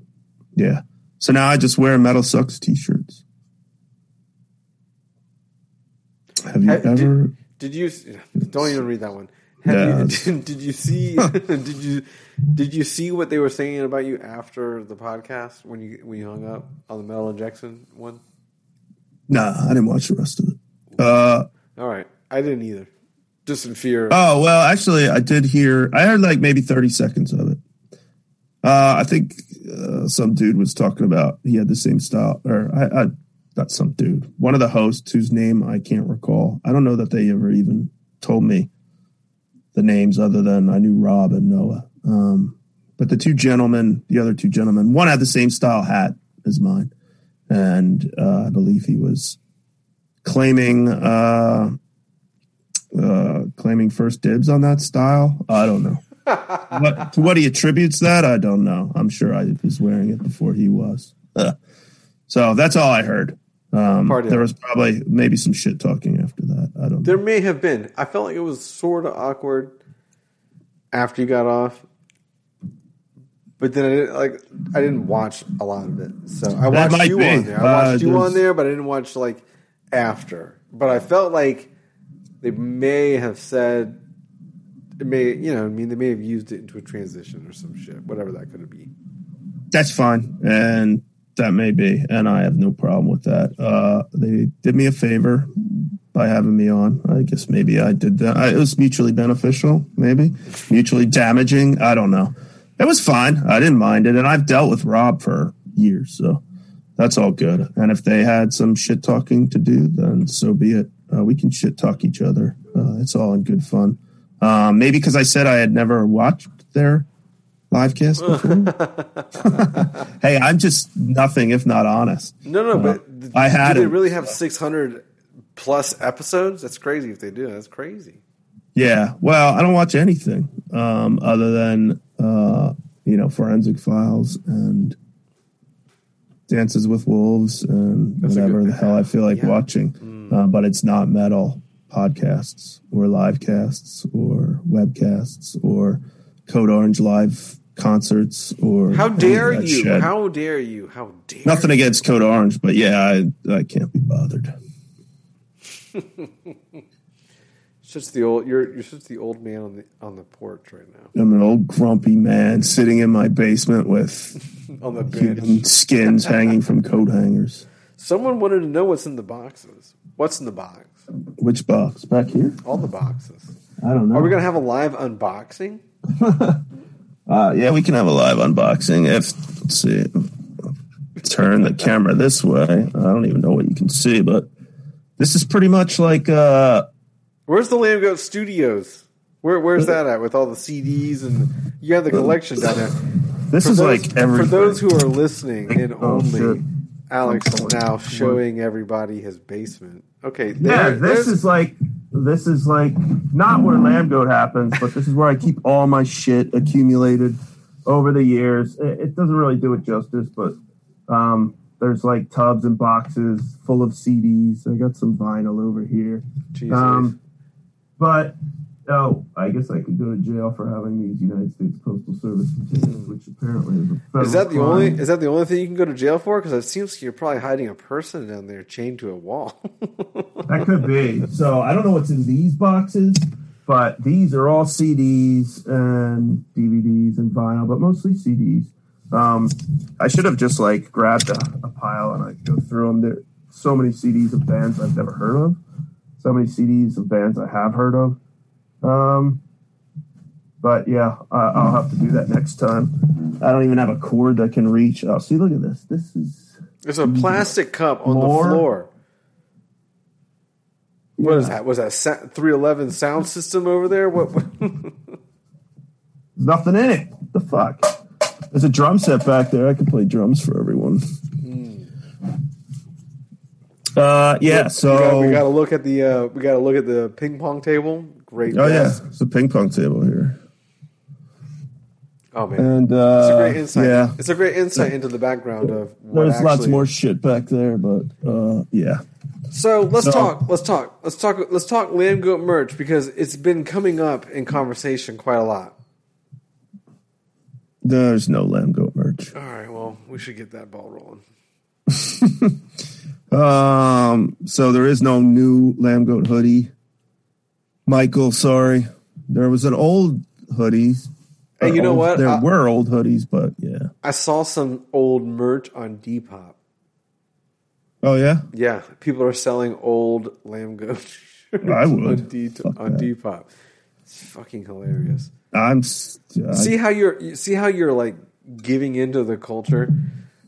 yeah. So now I just wear Metal Sucks t-shirts. Have you Have, ever... Did, did you... Don't even read that one. Have yeah, you, did, did you see... did you Did you see what they were saying about you after the podcast when you, when you hung up on the Metal Injection one? Nah, I didn't watch the rest of it. Uh, All right. I didn't either. Just in fear. Oh, well, actually, I did hear... I heard like maybe thirty seconds of it. Uh, I think uh, some dude was talking about... He had the same style. Or I, I not some dude. One of the hosts whose name I can't recall. I don't know that they ever even told me the names other than I knew Rob and Noah. Um, but the two gentlemen, the other two gentlemen, one had the same style hat as mine. And uh, I believe he was... Claiming, uh, uh, claiming first dibs on that style. I don't know. What, to what he attributes that, I don't know. I'm sure I was wearing it before he was. Ugh. So that's all I heard. Um, there was probably maybe some shit talking after that. I don't. There know. May have been. I felt like it was sort of awkward after you got off, but then I didn't, like I didn't watch a lot of it. So I that watched you be. on there. I uh, watched you there's... on there, but I didn't watch like. After, but I felt like they may have said, it may, you know, I mean, they may have used it into a transition or some shit, whatever that could be. That's fine, and that may be, and I have no problem with that. Uh, they did me a favor by having me on. I guess maybe I did that. I, it was mutually beneficial, maybe mutually damaging. I don't know. It was fine. I didn't mind it, and I've dealt with Rob for years, so. That's all good. And if they had some shit talking to do, then so be it. Uh, we can shit talk each other. Uh, it's all in good fun. Um, maybe because I said I had never watched their live cast before. Hey, I'm just nothing if not honest. No, no, uh, but I had do they really have six hundred plus episodes? That's crazy if they do. That's crazy. Yeah. Well, I don't watch anything um, other than, uh, you know, Forensic Files and... Dances with Wolves and That's whatever the hell I feel like yeah. watching. Mm. Uh, but it's not metal podcasts or live casts or webcasts or Code Orange live concerts or... How dare you? Shit. How dare you? How dare Nothing you. against Code Orange, but yeah, I, I can't be bothered. It's just the old... You're, you're just the old man on the on the porch right now. I'm an old grumpy man sitting in my basement with... On the bench. Skins hanging from coat hangers. Someone wanted to know what's in the boxes. What's in the box? Which box? Back here? All the boxes. I don't know. Are we going to have a live unboxing? uh, yeah, we can have a live unboxing. If Let's see. Turn the camera this way. I don't even know what you can see, but this is pretty much like... Uh, Where's the Lambgoat Studios? Where, where's that at with all the C Ds and... You have the collection down there. This for is those, like everything. For those who are listening and only, oh, Alex is now showing everybody his basement. Okay, there, yeah, this is like this is like not where Lambgoat happens, but this is where I keep all my shit accumulated over the years. It, it doesn't really do it justice, but um, there's like tubs and boxes full of C Ds. I got some vinyl over here, Jesus. Um, but. Oh, I guess I could go to jail for having these United States Postal Service containers, which apparently is a federal Is that the crime. only? Is that the only thing you can go to jail for? Because it seems like you're probably hiding a person down there chained to a wall. That could be. So I don't know what's in these boxes, but these are all C Ds and D V Ds and vinyl, but mostly C Ds. Um, I should have just like grabbed a, a pile and I go through them. There's so many C Ds of bands I've never heard of. So many C Ds of bands I have heard of. Um, but yeah, I, I'll have to do that next time. I don't even have a cord that can reach. Oh, see, look at this. This is... There's a plastic cup on more? the floor. What yeah. is that? Was that three eleven sound system over there? What? There's nothing in it. What the fuck? There's a drum set back there. I could play drums for everyone. Mm. Uh, yeah. Look, so we got, we got to look at the uh, we got to look at the ping pong table. Great. Oh desk. yeah, it's a ping pong table here. Oh man, and, uh, it's a great insight. Yeah. It's a great insight into the background of what there's actually... lots more shit back there, but uh, yeah. So let's no. talk. Let's talk. Let's talk. Let's talk Lambgoat merch, because it's been coming up in conversation quite a lot. There's no Lambgoat merch. All right. Well, we should get that ball rolling. um. So there is no new Lambgoat hoodie, Michael. Sorry, there was an old hoodie. Hey, you know old, what? There I, were old hoodies, but yeah, I saw some old merch on Depop. Oh yeah, yeah. People are selling old Lambgoat shirts I would on, D- on Depop. It's fucking hilarious. I'm st- I, see how you're see how you're like giving into the culture.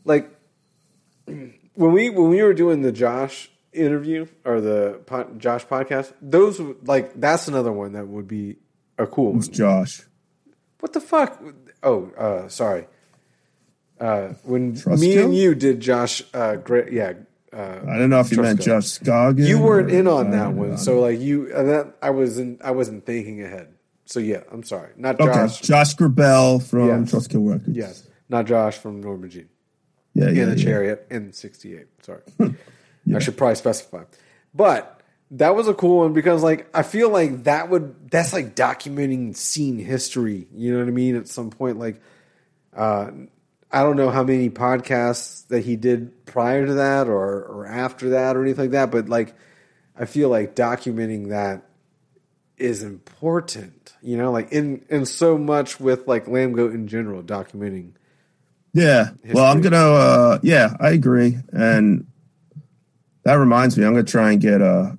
Like when we when we were doing the Josh interview or the po- Josh podcast, those like that's another one that would be a cool one. It's Josh. What the fuck? Oh, uh, sorry. Uh, when Trustkill? me and you did Josh, uh, Gra- yeah. Uh, I don't know if you meant Josh Scoggin. You weren't in on that one, so like you, uh, that I wasn't. I wasn't thinking ahead. So yeah, I'm sorry. Not Josh. Okay. Josh Grabel from yes. Trustkill Records. Yes, not Josh from Norma Jean. Yeah, yeah. In the yeah. Chariot in sixty-eight. Sorry, yeah. I should probably specify. But that was a cool one because like I feel like that would that's like documenting scene history. You know what I mean? At some point, like. Uh, I don't know how many podcasts that he did prior to that or, or after that or anything like that, but like I feel like documenting that is important, you know, like in, in so much with like Lambgoat in general, documenting. Yeah. History. Well, I'm going to, uh, yeah, I agree. And that reminds me, I'm going to try and get uh,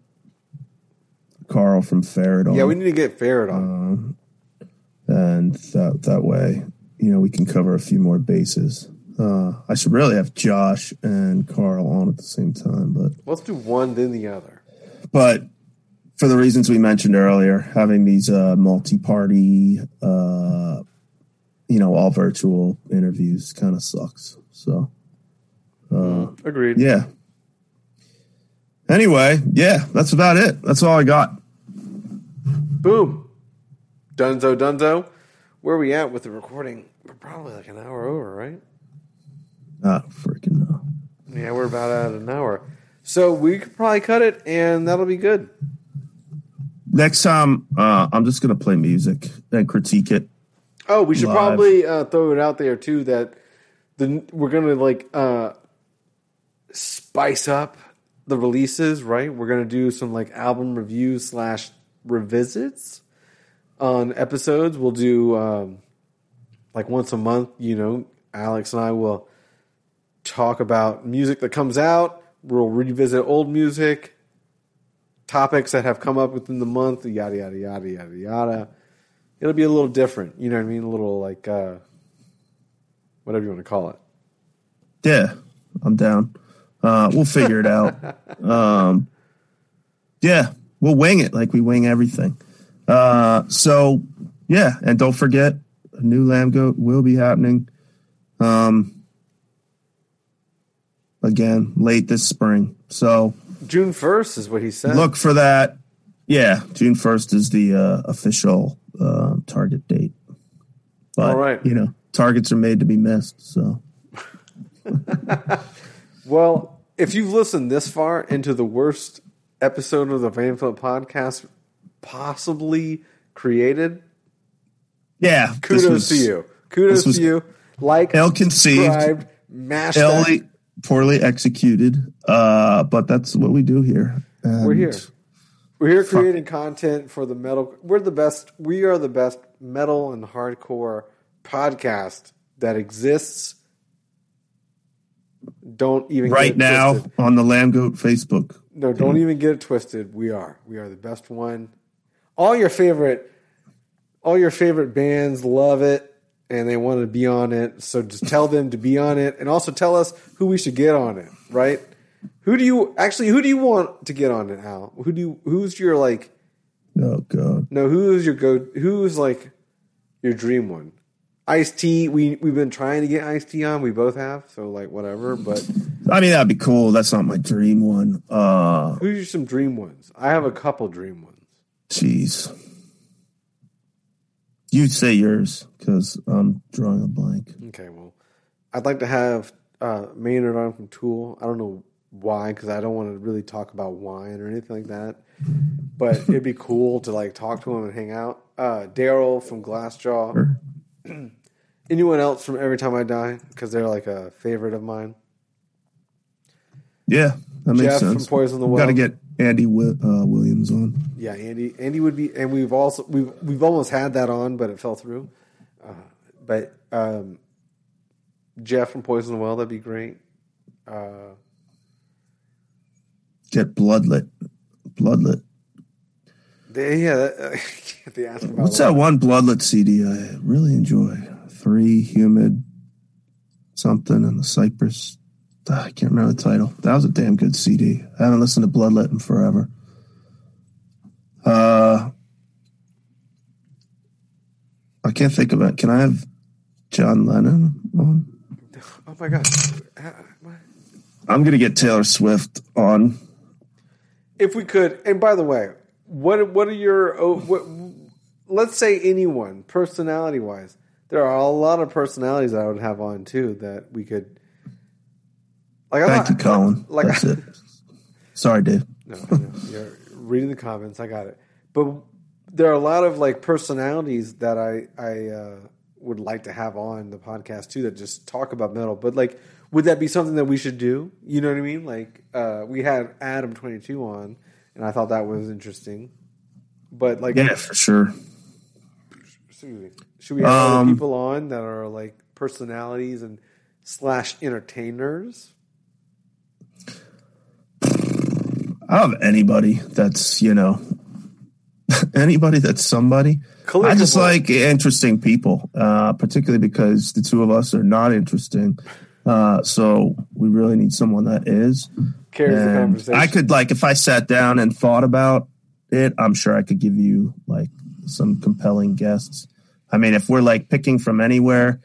Carl from Feridon. Yeah, we need to get Feridon. Uh, and that, that way. You know, we can cover a few more bases. Uh, I should really have Josh and Carl on at the same time, but let's do one then the other. But for the reasons we mentioned earlier, having these uh, multi-party, uh, you know, all virtual interviews kind of sucks. So, uh, agreed. Yeah. Anyway, yeah, that's about it. That's all I got. Boom, dunzo, dunzo. Where are we at with the recording? We're probably like an hour over, right? Not freaking no. Yeah, we're about at an hour. So we could probably cut it, and that'll be good. Next time, uh, I'm just going to play music and critique it. Oh, we should live. probably uh, throw it out there, too, that the we're going to, like, uh, spice up the releases, right? We're going to do some, like, album reviews slash revisits. On episodes, we'll do um, like once a month, you know, Alex and I will talk about music that comes out. We'll revisit old music, topics that have come up within the month, yada, yada, yada, yada, yada. It'll be a little different. You know what I mean? A little like uh, whatever you want to call it. Yeah, I'm down. Uh, we'll figure it out. Um, yeah, we'll wing it like we wing everything. Uh, so yeah, and don't forget, a new Lambgoat will be happening, um, again late this spring. So June first is what he said. Look for that. Yeah, June first is the uh, official uh, target date. But, all right, you know, targets are made to be missed. So, well, if you've listened this far into the worst episode of the Van Flip podcast. Possibly created. Yeah, kudos to you. Kudos to you. Like, ill-conceived, mashed, poorly, poorly executed. Uh, but that's what we do here. And we're here. We're here creating fuck. content for the metal. We're the best. We are the best metal and hardcore podcast that exists. Don't even right get now twisted. On the Lambgoat Facebook. No, don't even get it twisted. We are. We are the best one. All your favorite all your favorite bands love it. and they wanted to be on it. So just tell them to be on it, and also tell us who we should get on it, right? Who do you actually? Who do you want to get on it? How? Who do you? Who's your like? Oh God! No, who's your go? Who's like your dream one? Ice-T. We we've been trying to get Ice-T on. We both have. So like whatever. But I mean that'd be cool. That's not my dream one. Uh, who's your some dream ones? I have a couple dream ones. Jeez. You say yours because I'm drawing a blank. Okay, well, I'd like to have uh, Maynard on from Tool. I don't know why, because I don't want to really talk about wine or anything like that. But it'd be cool to like talk to him and hang out. Uh, Daryl from Glassjaw. Sure. Anyone else from Every Time I Die? Because they're like a favorite of mine. Yeah, that makes Jeff sense. Jeff from Poison the Well. Got to get Andy w- uh, Williams on. Yeah, Andy. Andy would be, and we've also we've we've almost had that on, but it fell through. Uh, but um, Jeff from Poison the Well, that'd be great. Uh, get Bloodlet, Bloodlet. They, yeah, that, they asked about what's that one Bloodlet C D I really enjoy? Three Humid something and the Cypress. I can't remember the title. That was a damn good C D. I haven't listened to Bloodlet in forever. Uh, I can't think of it. Can I have John Lennon on? Oh, my God. I'm going to get Taylor Swift on. If we could. And by the way, what what are your... Oh, what, let's say anyone, personality-wise. There are a lot of personalities that I would have on, too, that we could... Like Thank not, you, Colin. Like, That's I, it. Sorry, Dave. No, I know. You're reading the comments. I got it. But there are a lot of like personalities that I I uh, would like to have on the podcast too that just talk about metal. But like, would that be something that we should do? You know what I mean? Like, uh, we had Adam twenty-two on, and I thought that was interesting. But like, yeah, for sure. Excuse me. Should we have um, other people on that are like personalities and slash entertainers? I don't have anybody that's, you know, anybody that's somebody. Collectible. I just like interesting people, uh, particularly because the two of us are not interesting. Uh, so we really need someone that is. Carries the conversation. I could, like, if I sat down and thought about it, I'm sure I could give you, like, some compelling guests. I mean, if we're, like, picking from anywhere,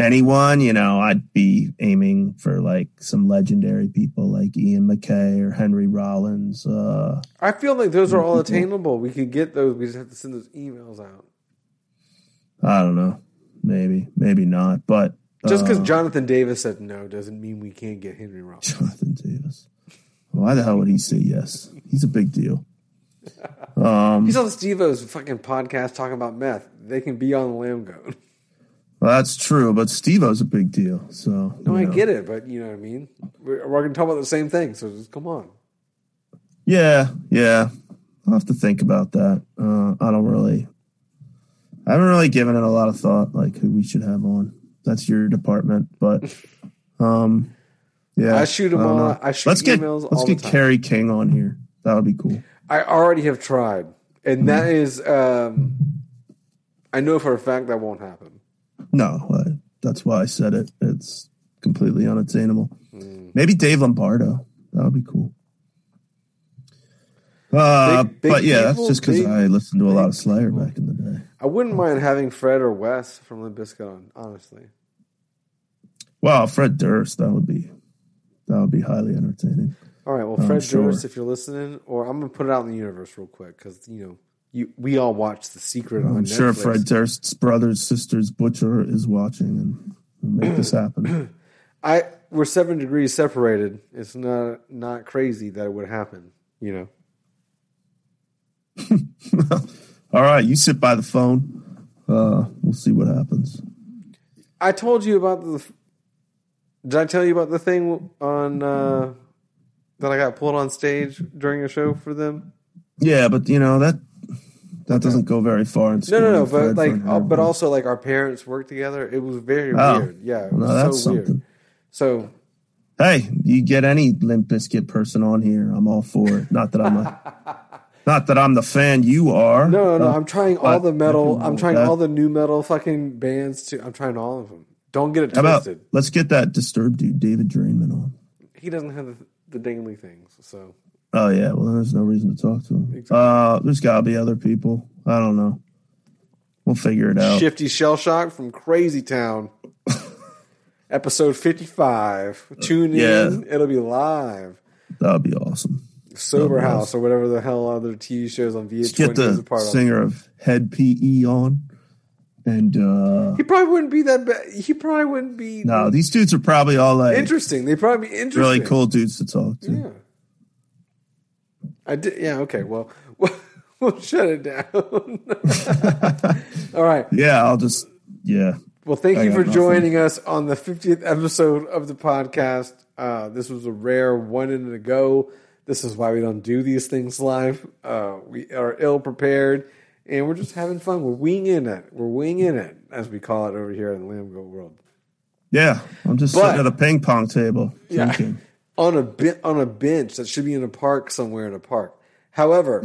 anyone, you know, I'd be aiming for like some legendary people like Ian McKay or Henry Rollins. Uh, I feel like those are all attainable. We could get those. We just have to send those emails out. I don't know. Maybe, maybe not. But just because uh, Jonathan Davis said no doesn't mean we can't get Henry Rollins. Jonathan Davis. Why the hell would he say yes? He's a big deal. Um, He's on Steve-O's fucking podcast talking about meth. They can be on the Lambgoat. Well, that's true, but Steve-O's a big deal. So no, I know. Get it, but you know what I mean? We're, we're going to talk about the same thing, so just come on. Yeah, yeah. I'll have to think about that. Uh, I don't really... I haven't really given it a lot of thought, like, who we should have on. That's your department, but... um, yeah, I shoot them I on. I shoot let's emails get, all Let's the get time. Carrie King on here. That would be cool. I already have tried, and that is... Um, I know for a fact that won't happen. No, I, that's why I said it. It's completely unattainable. Mm. Maybe Dave Lombardo. That would be cool. Uh, big, big but yeah, people, that's just because I listened to a lot of Slayer people. Back in the day. I wouldn't mind having Fred or Wes from Limp Bizkit on, honestly. Well, Fred Durst, that would be that would be highly entertaining. All right, well, I'm Fred sure. Durst, if you're listening, or I'm going to put it out in the universe real quick because, you know, You, we all watch The Secret on Netflix. I'm sure Fred Durst's brothers, sisters, butcher is watching and will make this happen. I we're seven degrees separated. It's not not crazy that it would happen, you know. All right, you sit by the phone. Uh, we'll see what happens. I told you about the. Did I tell you about the thing on uh, that I got pulled on stage during a show for them? Yeah, but you know that. That doesn't go very far in school. No, no, no. But like, uh, but also like our parents worked together. It was very oh. weird. Yeah, it was no, that's so something. Weird. So, hey, you get any Limp Bizkit person on here? I'm all for it. Not that I'm a Not that I'm the fan you are. No, no, no. I'm trying all the metal. I'm trying all the new metal fucking bands too. I'm trying all of them. Don't get it How twisted. About, let's get that Disturbed dude, David Drainman, on. He doesn't have the, the dangly things, so. Oh, yeah. Well, there's no reason to talk to him. Exactly. Uh, there's got to be other people. I don't know. We'll figure it out. Shifty Shell Shock from Crazy Town. Episode fifty-five. Tune yeah. in. It'll be live. That'll be awesome. Sober That'd House awesome. Or whatever the hell other T V shows on V H one. Let's get the a singer of, of Head P E on. And uh, he probably wouldn't be that bad. He probably wouldn't be. No, these dudes are probably all like. Interesting. They'd probably be interesting. Really cool dudes to talk to. Yeah. I did, yeah, okay, well, we'll shut it down. All right. Yeah, I'll just, yeah. Well, thank I you for nothing. joining us on the fiftieth episode of the podcast. Uh, this was a rare one in a go. This is why we don't do these things live. Uh, we are ill prepared, and we're just having fun. We're winging it. We're winging it, as we call it over here in the Lambgoat world. Yeah, I'm just but, sitting at a ping pong table thinking. Yeah. On a ben- on a bench that should be in a park somewhere in a park. However,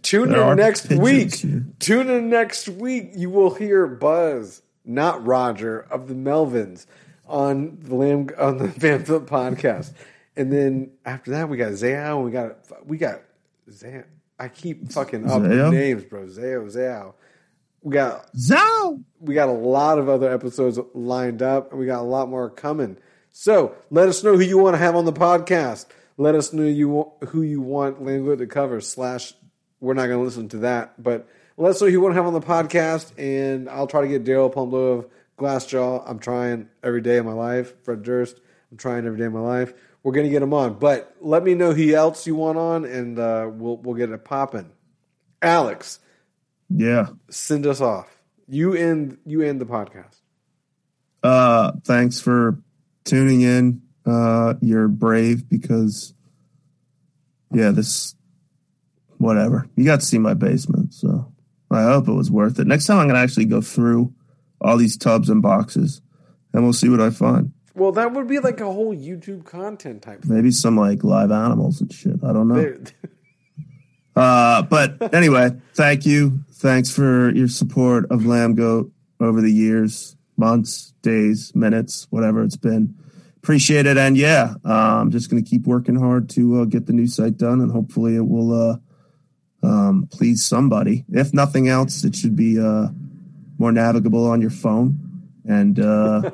tune in next week. Here. Tune in next week. You will hear Buzz, not Roger, of the Melvins on the Lamb on the Van Flip podcast. And then after that, we got Zao. We got we got Zao. I keep fucking up the names, bro. Zao, Zao. We got Zao. We got a lot of other episodes lined up, and we got a lot more coming. So let us know who you want to have on the podcast. Let us know you who you want Lambgoat to cover. Slash, we're not going to listen to that, but let us know who you want to have on the podcast, and I'll try to get Daryl Palumbo of Glassjaw. I'm trying every day of my life. Fred Durst. I'm trying every day of my life. We're going to get him on, but let me know who else you want on, and uh, we'll we'll get it popping. Alex, yeah, send us off. You end you end the podcast. Uh, thanks for. Tuning in, uh, you're brave because, yeah, this, whatever. You got to see my basement, so I hope it was worth it. Next time I'm going to actually go through all these tubs and boxes, and we'll see what I find. Well, that would be like a whole YouTube content type thing. Maybe some, like, live animals and shit. I don't know. uh, but anyway, thank you. Thanks for your support of Lambgoat over the years. Months, days, minutes, whatever it's been. Appreciate it. And yeah, uh, I'm just going to keep working hard to uh, get the new site done, and hopefully it will uh, um, please somebody. If nothing else, it should be uh, more navigable on your phone. And uh,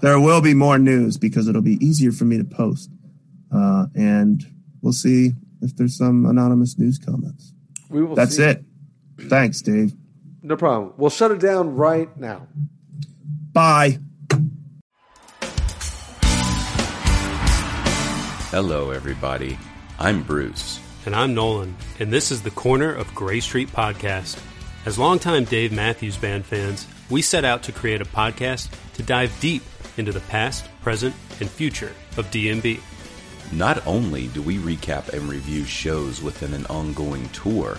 there will be more news because it'll be easier for me to post. Uh, and we'll see if there's some anonymous news comments. We will. That's see. it. Thanks, Dave. No problem. We'll shut it down right now. Bye. Hello, everybody. I'm Bruce. And I'm Nolan. And this is the Corner of Gray Street podcast. As longtime Dave Matthews Band fans, we set out to create a podcast to dive deep into the past, present, and future of D M B. Not only do we recap and review shows within an ongoing tour,